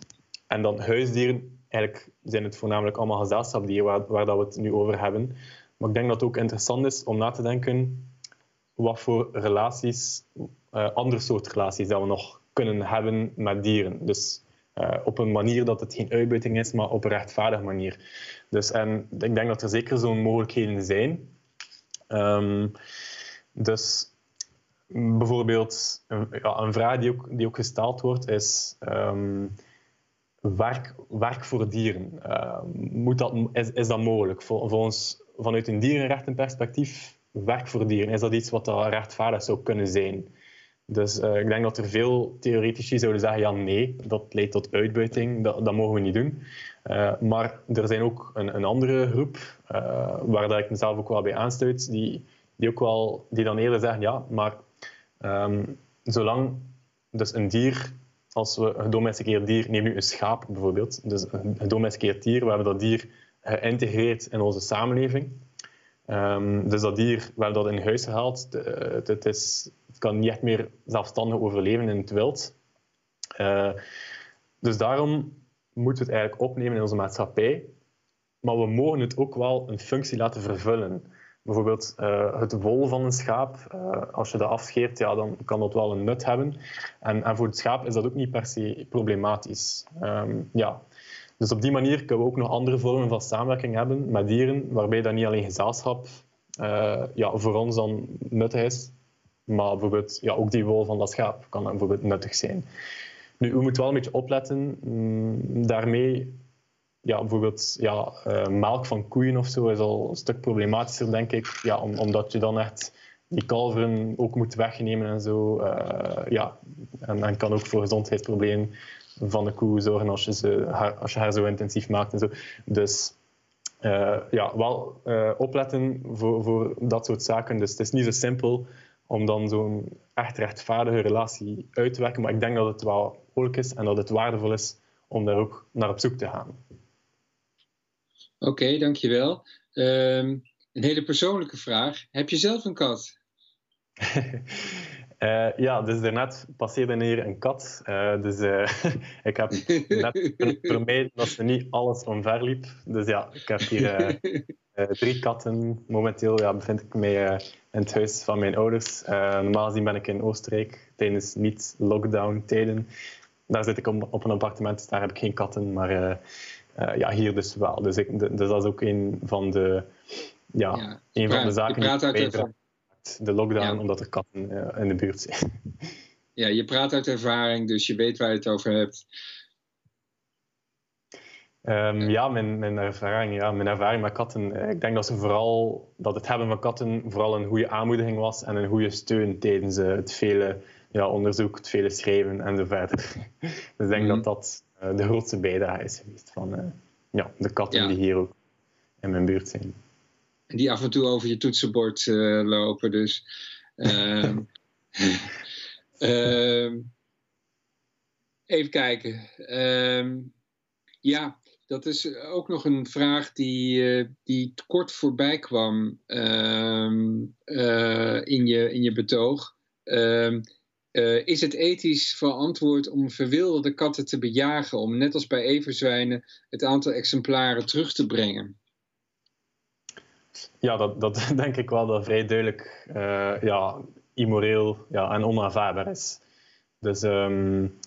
en dan huisdieren, eigenlijk zijn het voornamelijk allemaal gezelschapdieren waar, waar dat we het nu over hebben. Maar ik denk dat het ook interessant is om na te denken wat voor relaties, uh, andere soorten relaties dat we nog kunnen hebben met dieren. Dus... Uh, op een manier dat het geen uitbuiting is, maar op een rechtvaardige manier. Dus en ik denk dat er zeker zo'n mogelijkheden zijn. Um, dus bijvoorbeeld, een, ja, een vraag die ook, die ook gesteld wordt is... Um, werk, werk voor dieren. Uh, moet dat, is, is dat mogelijk? Vol, volgens, vanuit een dierenrechtenperspectief, werk voor dieren. Is dat iets wat dat rechtvaardig zou kunnen zijn? Dus uh, ik denk dat er veel theoretici zouden zeggen, ja nee, dat leidt tot uitbuiting, dat, dat mogen we niet doen. Uh, maar er zijn ook een, een andere groep, uh, waar dat ik mezelf ook wel bij aanstuit, die, die, ook wel, die dan eerder zeggen, ja, maar um, zolang dus een dier, als we een gedomesticeerd dier, neem nu een schaap bijvoorbeeld, dus een gedomesticeerd dier, we hebben dat dier geïntegreerd in onze samenleving. Um, dus dat dier, we hebben dat in huis gehaald, het, het is... kan niet echt meer zelfstandig overleven in het wild. Uh, dus daarom moeten we het eigenlijk opnemen in onze maatschappij. Maar we mogen het ook wel een functie laten vervullen. Bijvoorbeeld uh, het wol van een schaap. Uh, als je dat afscheert, ja, dan kan dat wel een nut hebben. En, en voor het schaap is dat ook niet per se problematisch. Um, ja. Dus op die manier kunnen we ook nog andere vormen van samenwerking hebben met dieren, waarbij dat niet alleen gezelschap uh, ja, voor ons dan nuttig is, maar bijvoorbeeld, ja, ook die wol van dat schaap kan bijvoorbeeld nuttig zijn. Nu, we moeten wel een beetje opletten. Daarmee, ja, bijvoorbeeld ja, uh, melk van koeien of zo is al een stuk problematischer, denk ik. Ja, om, omdat je dan echt die kalveren ook moet wegnemen en zo. Uh, ja, en, en kan ook voor gezondheidsproblemen van de koe zorgen als je, ze, haar, als je haar zo intensief maakt en zo. Dus uh, ja, wel uh, opletten voor, voor dat soort zaken. Dus het is niet zo simpel om dan zo'n echt rechtvaardige relatie uit te werken. Maar ik denk dat het wel mogelijk is en dat het waardevol is om daar ook naar op zoek te gaan. Oké, okay, dankjewel. Um, een hele persoonlijke vraag. Heb je zelf een kat? uh, ja, dus daarnet passeerde hier een kat. Uh, dus uh, ik heb net vermeden dat ze niet alles omver liep. Dus ja, ik heb hier uh, uh, drie katten. Momenteel ja, bevind ik mij uh, in het huis van mijn ouders. Uh, normaal gezien ben ik in Oostenrijk tijdens niet-lockdown-tijden. Daar zit ik op, op een appartement, dus daar heb ik geen katten, maar... Uh, Uh, ja, hier dus wel. Dus, ik, de, dus dat is ook een van de, ja, ja, een praat, van de zaken die bijdraagt uit de lockdown, ja, omdat er katten uh, in de buurt zijn. Ja, je praat uit ervaring, dus je weet waar je het over hebt. Um, ja, ja mijn, mijn, ervaring, ja, mijn ervaring met katten. Ik denk dat, ze vooral, dat het hebben van katten vooral een goede aanmoediging was en een goede steun tijdens uh, het vele ja, onderzoek, het vele schrijven en zo verder. Dus ik denk mm. dat dat... de grootste bijdrage is geweest van uh, ja, de katten ja. die hier ook in mijn buurt zijn. Die af en toe over je toetsenbord uh, lopen, dus. Uh, uh, even kijken. Uh, ja, dat is ook nog een vraag die, uh, die kort voorbij kwam uh, uh, in, je, in je betoog. Uh, Uh, is het ethisch verantwoord om verwilderde katten te bejagen, om net als bij everzwijnen het aantal exemplaren terug te brengen? Ja, dat, dat denk ik wel dat vrij duidelijk uh, ja, immoreel ja, en onaanvaardbaar is. Dus um,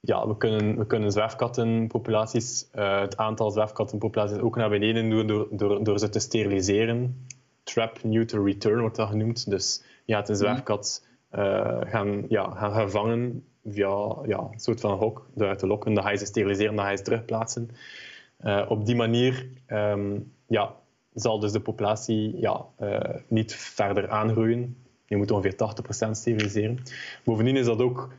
ja, we kunnen, we kunnen zwerfkattenpopulaties, uh, het aantal zwerfkattenpopulaties ook naar beneden doen door, door, door ze te steriliseren. Trap, neuter, return wordt dat genoemd. Dus ja, het is een zwerfkat... Uh, gaan, ja, gaan hervangen via ja, een soort van hok, eruit te lokken. Dan ga je ze steriliseren, dan ga je ze terugplaatsen. Uh, op die manier um, ja, zal dus de populatie ja, uh, niet verder aangroeien. Je moet ongeveer tachtig procent steriliseren. Bovendien is dat ook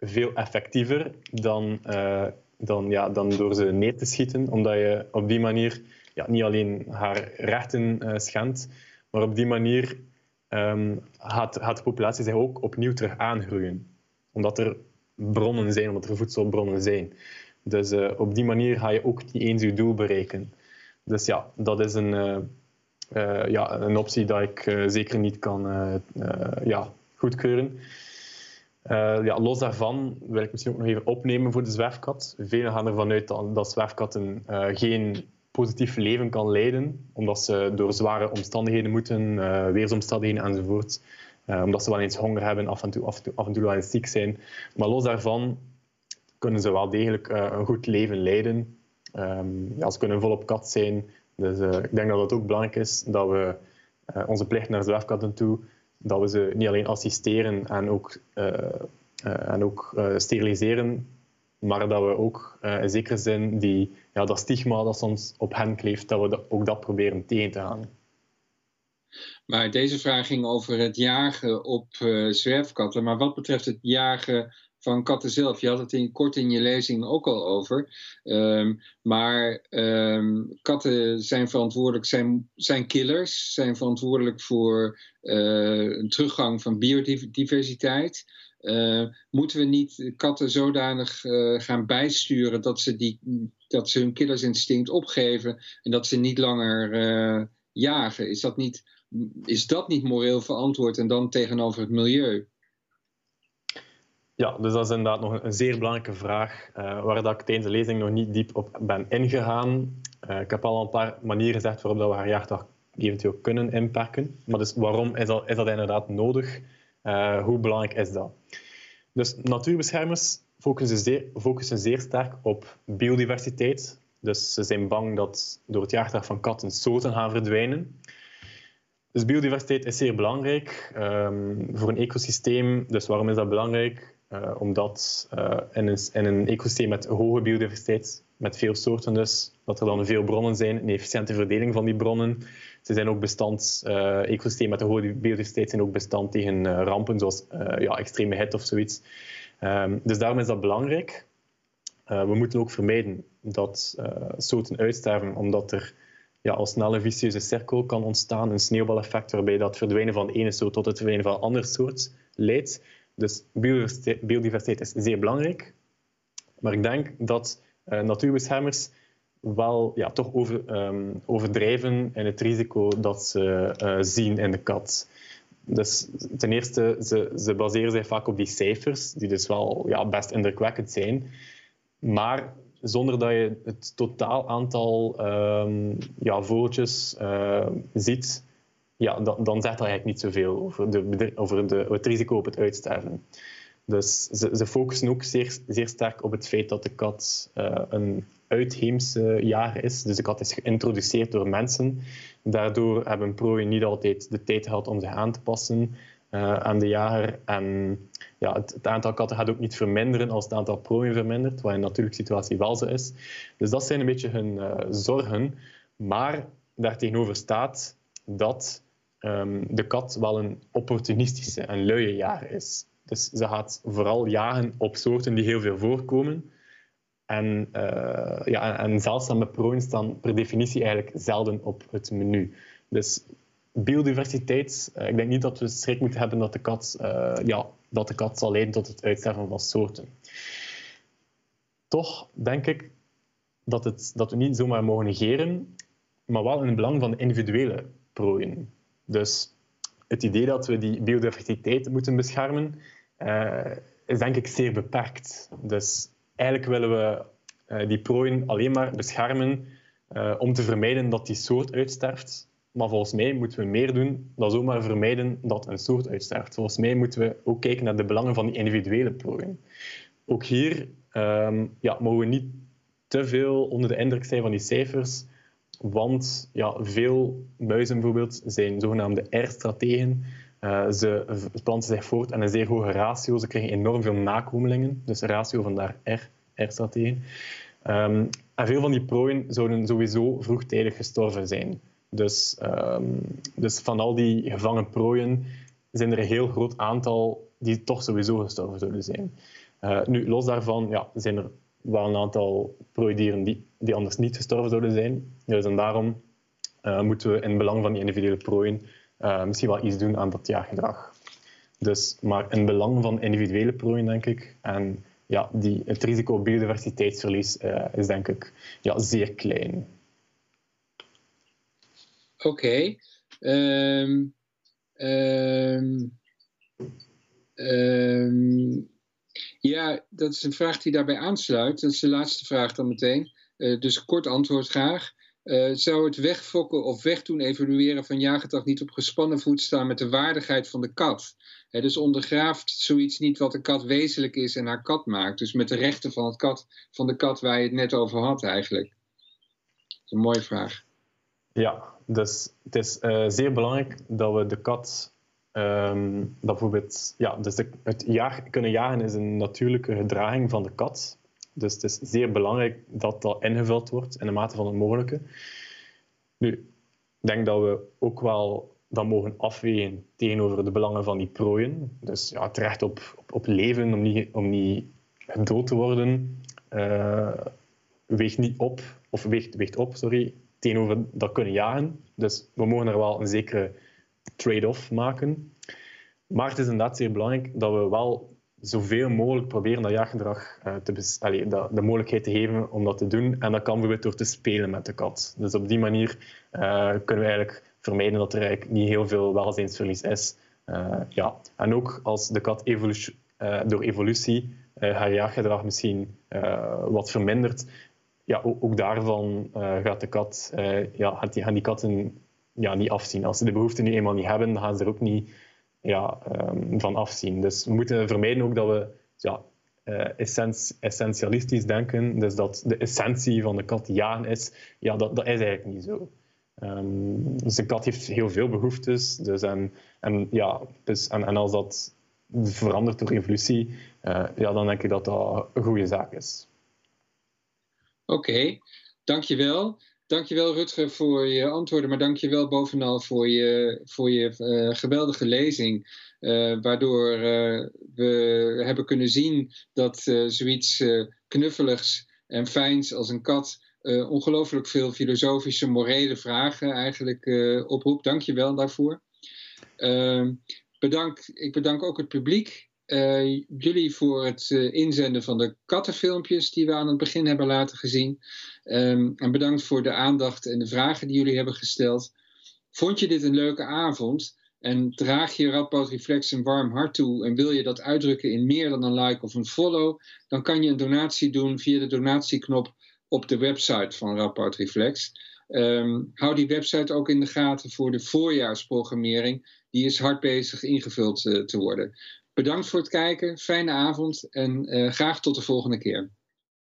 veel effectiever dan, uh, dan, ja, dan door ze neer te schieten, omdat je op die manier ja, niet alleen haar rechten uh, schendt, maar op die manier... Um, gaat, gaat de populatie zich ook opnieuw terug aangroeien. Omdat er bronnen zijn, omdat er voedselbronnen zijn. Dus uh, op die manier ga je ook niet eens je doel bereiken. Dus ja, dat is een, uh, uh, ja, een optie die ik uh, zeker niet kan uh, uh, ja, goedkeuren. Uh, ja, los daarvan wil ik misschien ook nog even opnemen voor de zwerfkat. Velen gaan ervan uit dat, dat zwerfkatten uh, geen... positief leven kan leiden, omdat ze door zware omstandigheden moeten, uh, weersomstandigheden enzovoort. Uh, omdat ze wel eens honger hebben, af en toe, af en toe, af en toe wel eens ziek zijn. Maar los daarvan kunnen ze wel degelijk uh, een goed leven leiden. Um, ja, ze kunnen volop kat zijn. Dus uh, ik denk dat het ook belangrijk is dat we uh, onze plicht naar zwerfkatten toe, dat we ze niet alleen assisteren en ook, uh, uh, en ook uh, steriliseren, maar dat we ook uh, in zekere zin die, ja, dat stigma dat soms op hen kleeft, dat we dat, ook dat proberen tegen te gaan. Maar deze vraag ging over het jagen op uh, zwerfkatten. Maar wat betreft het jagen van katten zelf, je had het in, kort in je lezing ook al over. Um, maar um, katten zijn verantwoordelijk, zijn, zijn killers, zijn verantwoordelijk voor uh, een teruggang van biodiversiteit. Uh, moeten we niet katten zodanig uh, gaan bijsturen dat ze, die, dat ze hun killersinstinct opgeven en dat ze niet langer uh, jagen? Is dat, niet, is dat niet moreel verantwoord en dan tegenover het milieu? Ja, dus dat is inderdaad nog een zeer belangrijke vraag uh, waar dat ik tijdens de lezing nog niet diep op ben ingegaan. Uh, ik heb al een paar manieren gezegd waarop dat we haar jaagdag eventueel kunnen inperken. Maar dus waarom is dat, is dat inderdaad nodig? Uh, hoe belangrijk is dat? Dus natuurbeschermers focussen zeer, focussen zeer sterk op biodiversiteit. Dus ze zijn bang dat door het jaagdag van katten soorten gaan verdwijnen. Dus biodiversiteit is zeer belangrijk um, voor een ecosysteem. Dus waarom is dat belangrijk? Uh, omdat uh, in, een, in een ecosysteem met hoge biodiversiteit, met veel soorten dus, dat er dan veel bronnen zijn, een efficiënte verdeling van die bronnen. Ze zijn ook bestand, uh, ecosystemen met een hoge biodiversiteit zijn ook bestand tegen uh, rampen, zoals uh, ja, extreme hitte of zoiets. Um, dus daarom is dat belangrijk. Uh, we moeten ook vermijden dat uh, soorten uitsterven, omdat er ja, al snel een vicieuze cirkel kan ontstaan, een sneeuwbaleffect waarbij dat verdwijnen van de ene soort tot het verdwijnen van een ander soort leidt. Dus biodiversiteit is zeer belangrijk. Maar ik denk dat uh, natuurbeschermers wel ja, toch over, um, overdrijven in het risico dat ze uh, zien in de kat. Dus ten eerste, ze, ze baseren zich vaak op die cijfers, die dus wel ja, best indrukwekkend zijn. Maar zonder dat je het totaal aantal um, ja, vogeltjes uh, ziet, ja, dan, dan zegt dat eigenlijk niet zoveel over, de, over de, het risico op het uitsterven. Dus ze, ze focussen ook zeer, zeer sterk op het feit dat de kat uh, een uitheemse jager is. Dus de kat is geïntroduceerd door mensen. Daardoor hebben prooien niet altijd de tijd gehad om zich aan te passen uh, aan de jager. En ja, het, het aantal katten gaat ook niet verminderen als het aantal prooien vermindert, wat in de natuurlijke situatie wel zo is. Dus dat zijn een beetje hun uh, zorgen. Maar daartegenover staat dat um, de kat wel een opportunistische en luie jager is. Dus ze gaat vooral jagen op soorten die heel veel voorkomen. En, uh, ja, en zeldzame prooien staan per definitie eigenlijk zelden op het menu. Dus biodiversiteit, uh, ik denk niet dat we schrik moeten hebben dat de kat, uh, ja, dat de kat zal leiden tot het uitsterven van soorten. Toch denk ik dat, het, dat we niet zomaar mogen negeren, maar wel in het belang van de individuele prooien. Dus het idee dat we die biodiversiteit moeten beschermen, uh, is denk ik zeer beperkt. Dus eigenlijk willen we uh, die prooien alleen maar beschermen uh, om te vermijden dat die soort uitsterft. Maar volgens mij moeten we meer doen dan zomaar vermijden dat een soort uitsterft. Volgens mij moeten we ook kijken naar de belangen van die individuele prooien. Ook hier um, ja, mogen we niet te veel onder de indruk zijn van die cijfers. Want ja, veel muizen bijvoorbeeld zijn zogenaamde R-strategen. Uh, ze planten zich voort aan een zeer hoge ratio. Ze krijgen enorm veel nakomelingen. Dus een ratio vandaar R, R-strategen. Um, en veel van die prooien zouden sowieso vroegtijdig gestorven zijn. Dus, um, dus van al die gevangen prooien zijn er een heel groot aantal die toch sowieso gestorven zouden zijn. Uh, nu, los daarvan ja, zijn er wel een aantal prooidieren die, die anders niet gestorven zouden zijn. Dus en daarom uh, moeten we in het belang van die individuele prooien uh, misschien wel iets doen aan dat jaargedrag. Dus, maar in het belang van individuele prooien, denk ik, en ja, die, het risico op biodiversiteitsverlies uh, is denk ik ja, zeer klein. Oké. Okay. Um, um, um. Ja, dat is een vraag die daarbij aansluit. Dat is de laatste vraag dan meteen. Uh, dus kort antwoord graag. Uh, zou het wegfokken of wegdoen evalueren van jaargedrag niet op gespannen voet staan met de waardigheid van de kat? He, dus ondergraaft zoiets niet wat de kat wezenlijk is en haar kat maakt. Dus met de rechten van, het kat, van de kat waar je het net over had eigenlijk. Dat is een mooie vraag. Ja, dus het is uh, zeer belangrijk dat we de kat... Um, dat bijvoorbeeld, ja, dus de, het jagen, kunnen jagen is een natuurlijke gedraging van de kat. Dus het is zeer belangrijk dat dat ingevuld wordt in de mate van het mogelijke. Nu, ik denk dat we ook wel dat mogen afwegen tegenover de belangen van die prooien. Dus ja, het recht op, op, op leven, om niet, om niet gedood te worden, uh, weegt niet op, of weegt, weegt op, sorry, tegenover dat kunnen jagen. Dus we mogen er wel een zekere trade-off maken. Maar het is inderdaad zeer belangrijk dat we wel zoveel mogelijk proberen dat jaargedrag te bes- Allee, de, de mogelijkheid te geven om dat te doen. En dat kan bijvoorbeeld door te spelen met de kat. Dus op die manier uh, kunnen we eigenlijk vermijden dat er eigenlijk niet heel veel welzijnsverlies is. Uh, ja. En ook als de kat evolu- uh, door evolutie uh, haar jaargedrag misschien uh, wat vermindert, ja, ook, ook daarvan uh, gaat de kat, uh, ja, gaat die, gaan die katten ja, niet afzien. Als ze de behoefte nu eenmaal niet hebben, dan gaan ze er ook niet ja, um, van afzien. Dus we moeten vermijden ook dat we ja, uh, essent- essentialistisch denken, dus dat de essentie van de kat jagen is. Ja, dat, dat is eigenlijk niet zo. Um, dus een kat heeft heel veel behoeftes. Dus en, en, ja, dus, en, en als dat verandert door evolutie, uh, ja, dan denk ik dat dat een goede zaak is. Oké, okay, dankjewel. Dankjewel Rutger voor je antwoorden, maar dankjewel bovenal voor je, voor je uh, geweldige lezing. Uh, waardoor uh, we hebben kunnen zien dat uh, zoiets uh, knuffeligs en fijns als een kat uh, ongelooflijk veel filosofische, morele vragen eigenlijk uh, oproept. Dank je wel daarvoor. Uh, bedank, ik bedank ook het publiek. Uh, jullie voor het uh, inzenden van de kattenfilmpjes die we aan het begin hebben laten gezien. Um, en bedankt voor de aandacht en de vragen die jullie hebben gesteld. Vond je dit een leuke avond? En draag je Radboud Reflex een warm hart toe en wil je dat uitdrukken in meer dan een like of een follow, dan kan je een donatie doen via de donatieknop op de website van Radboud Reflex. Um, hou die website ook in de gaten voor de voorjaarsprogrammering. Die is hard bezig ingevuld uh, te worden. Bedankt voor het kijken, fijne avond en uh, graag tot de volgende keer.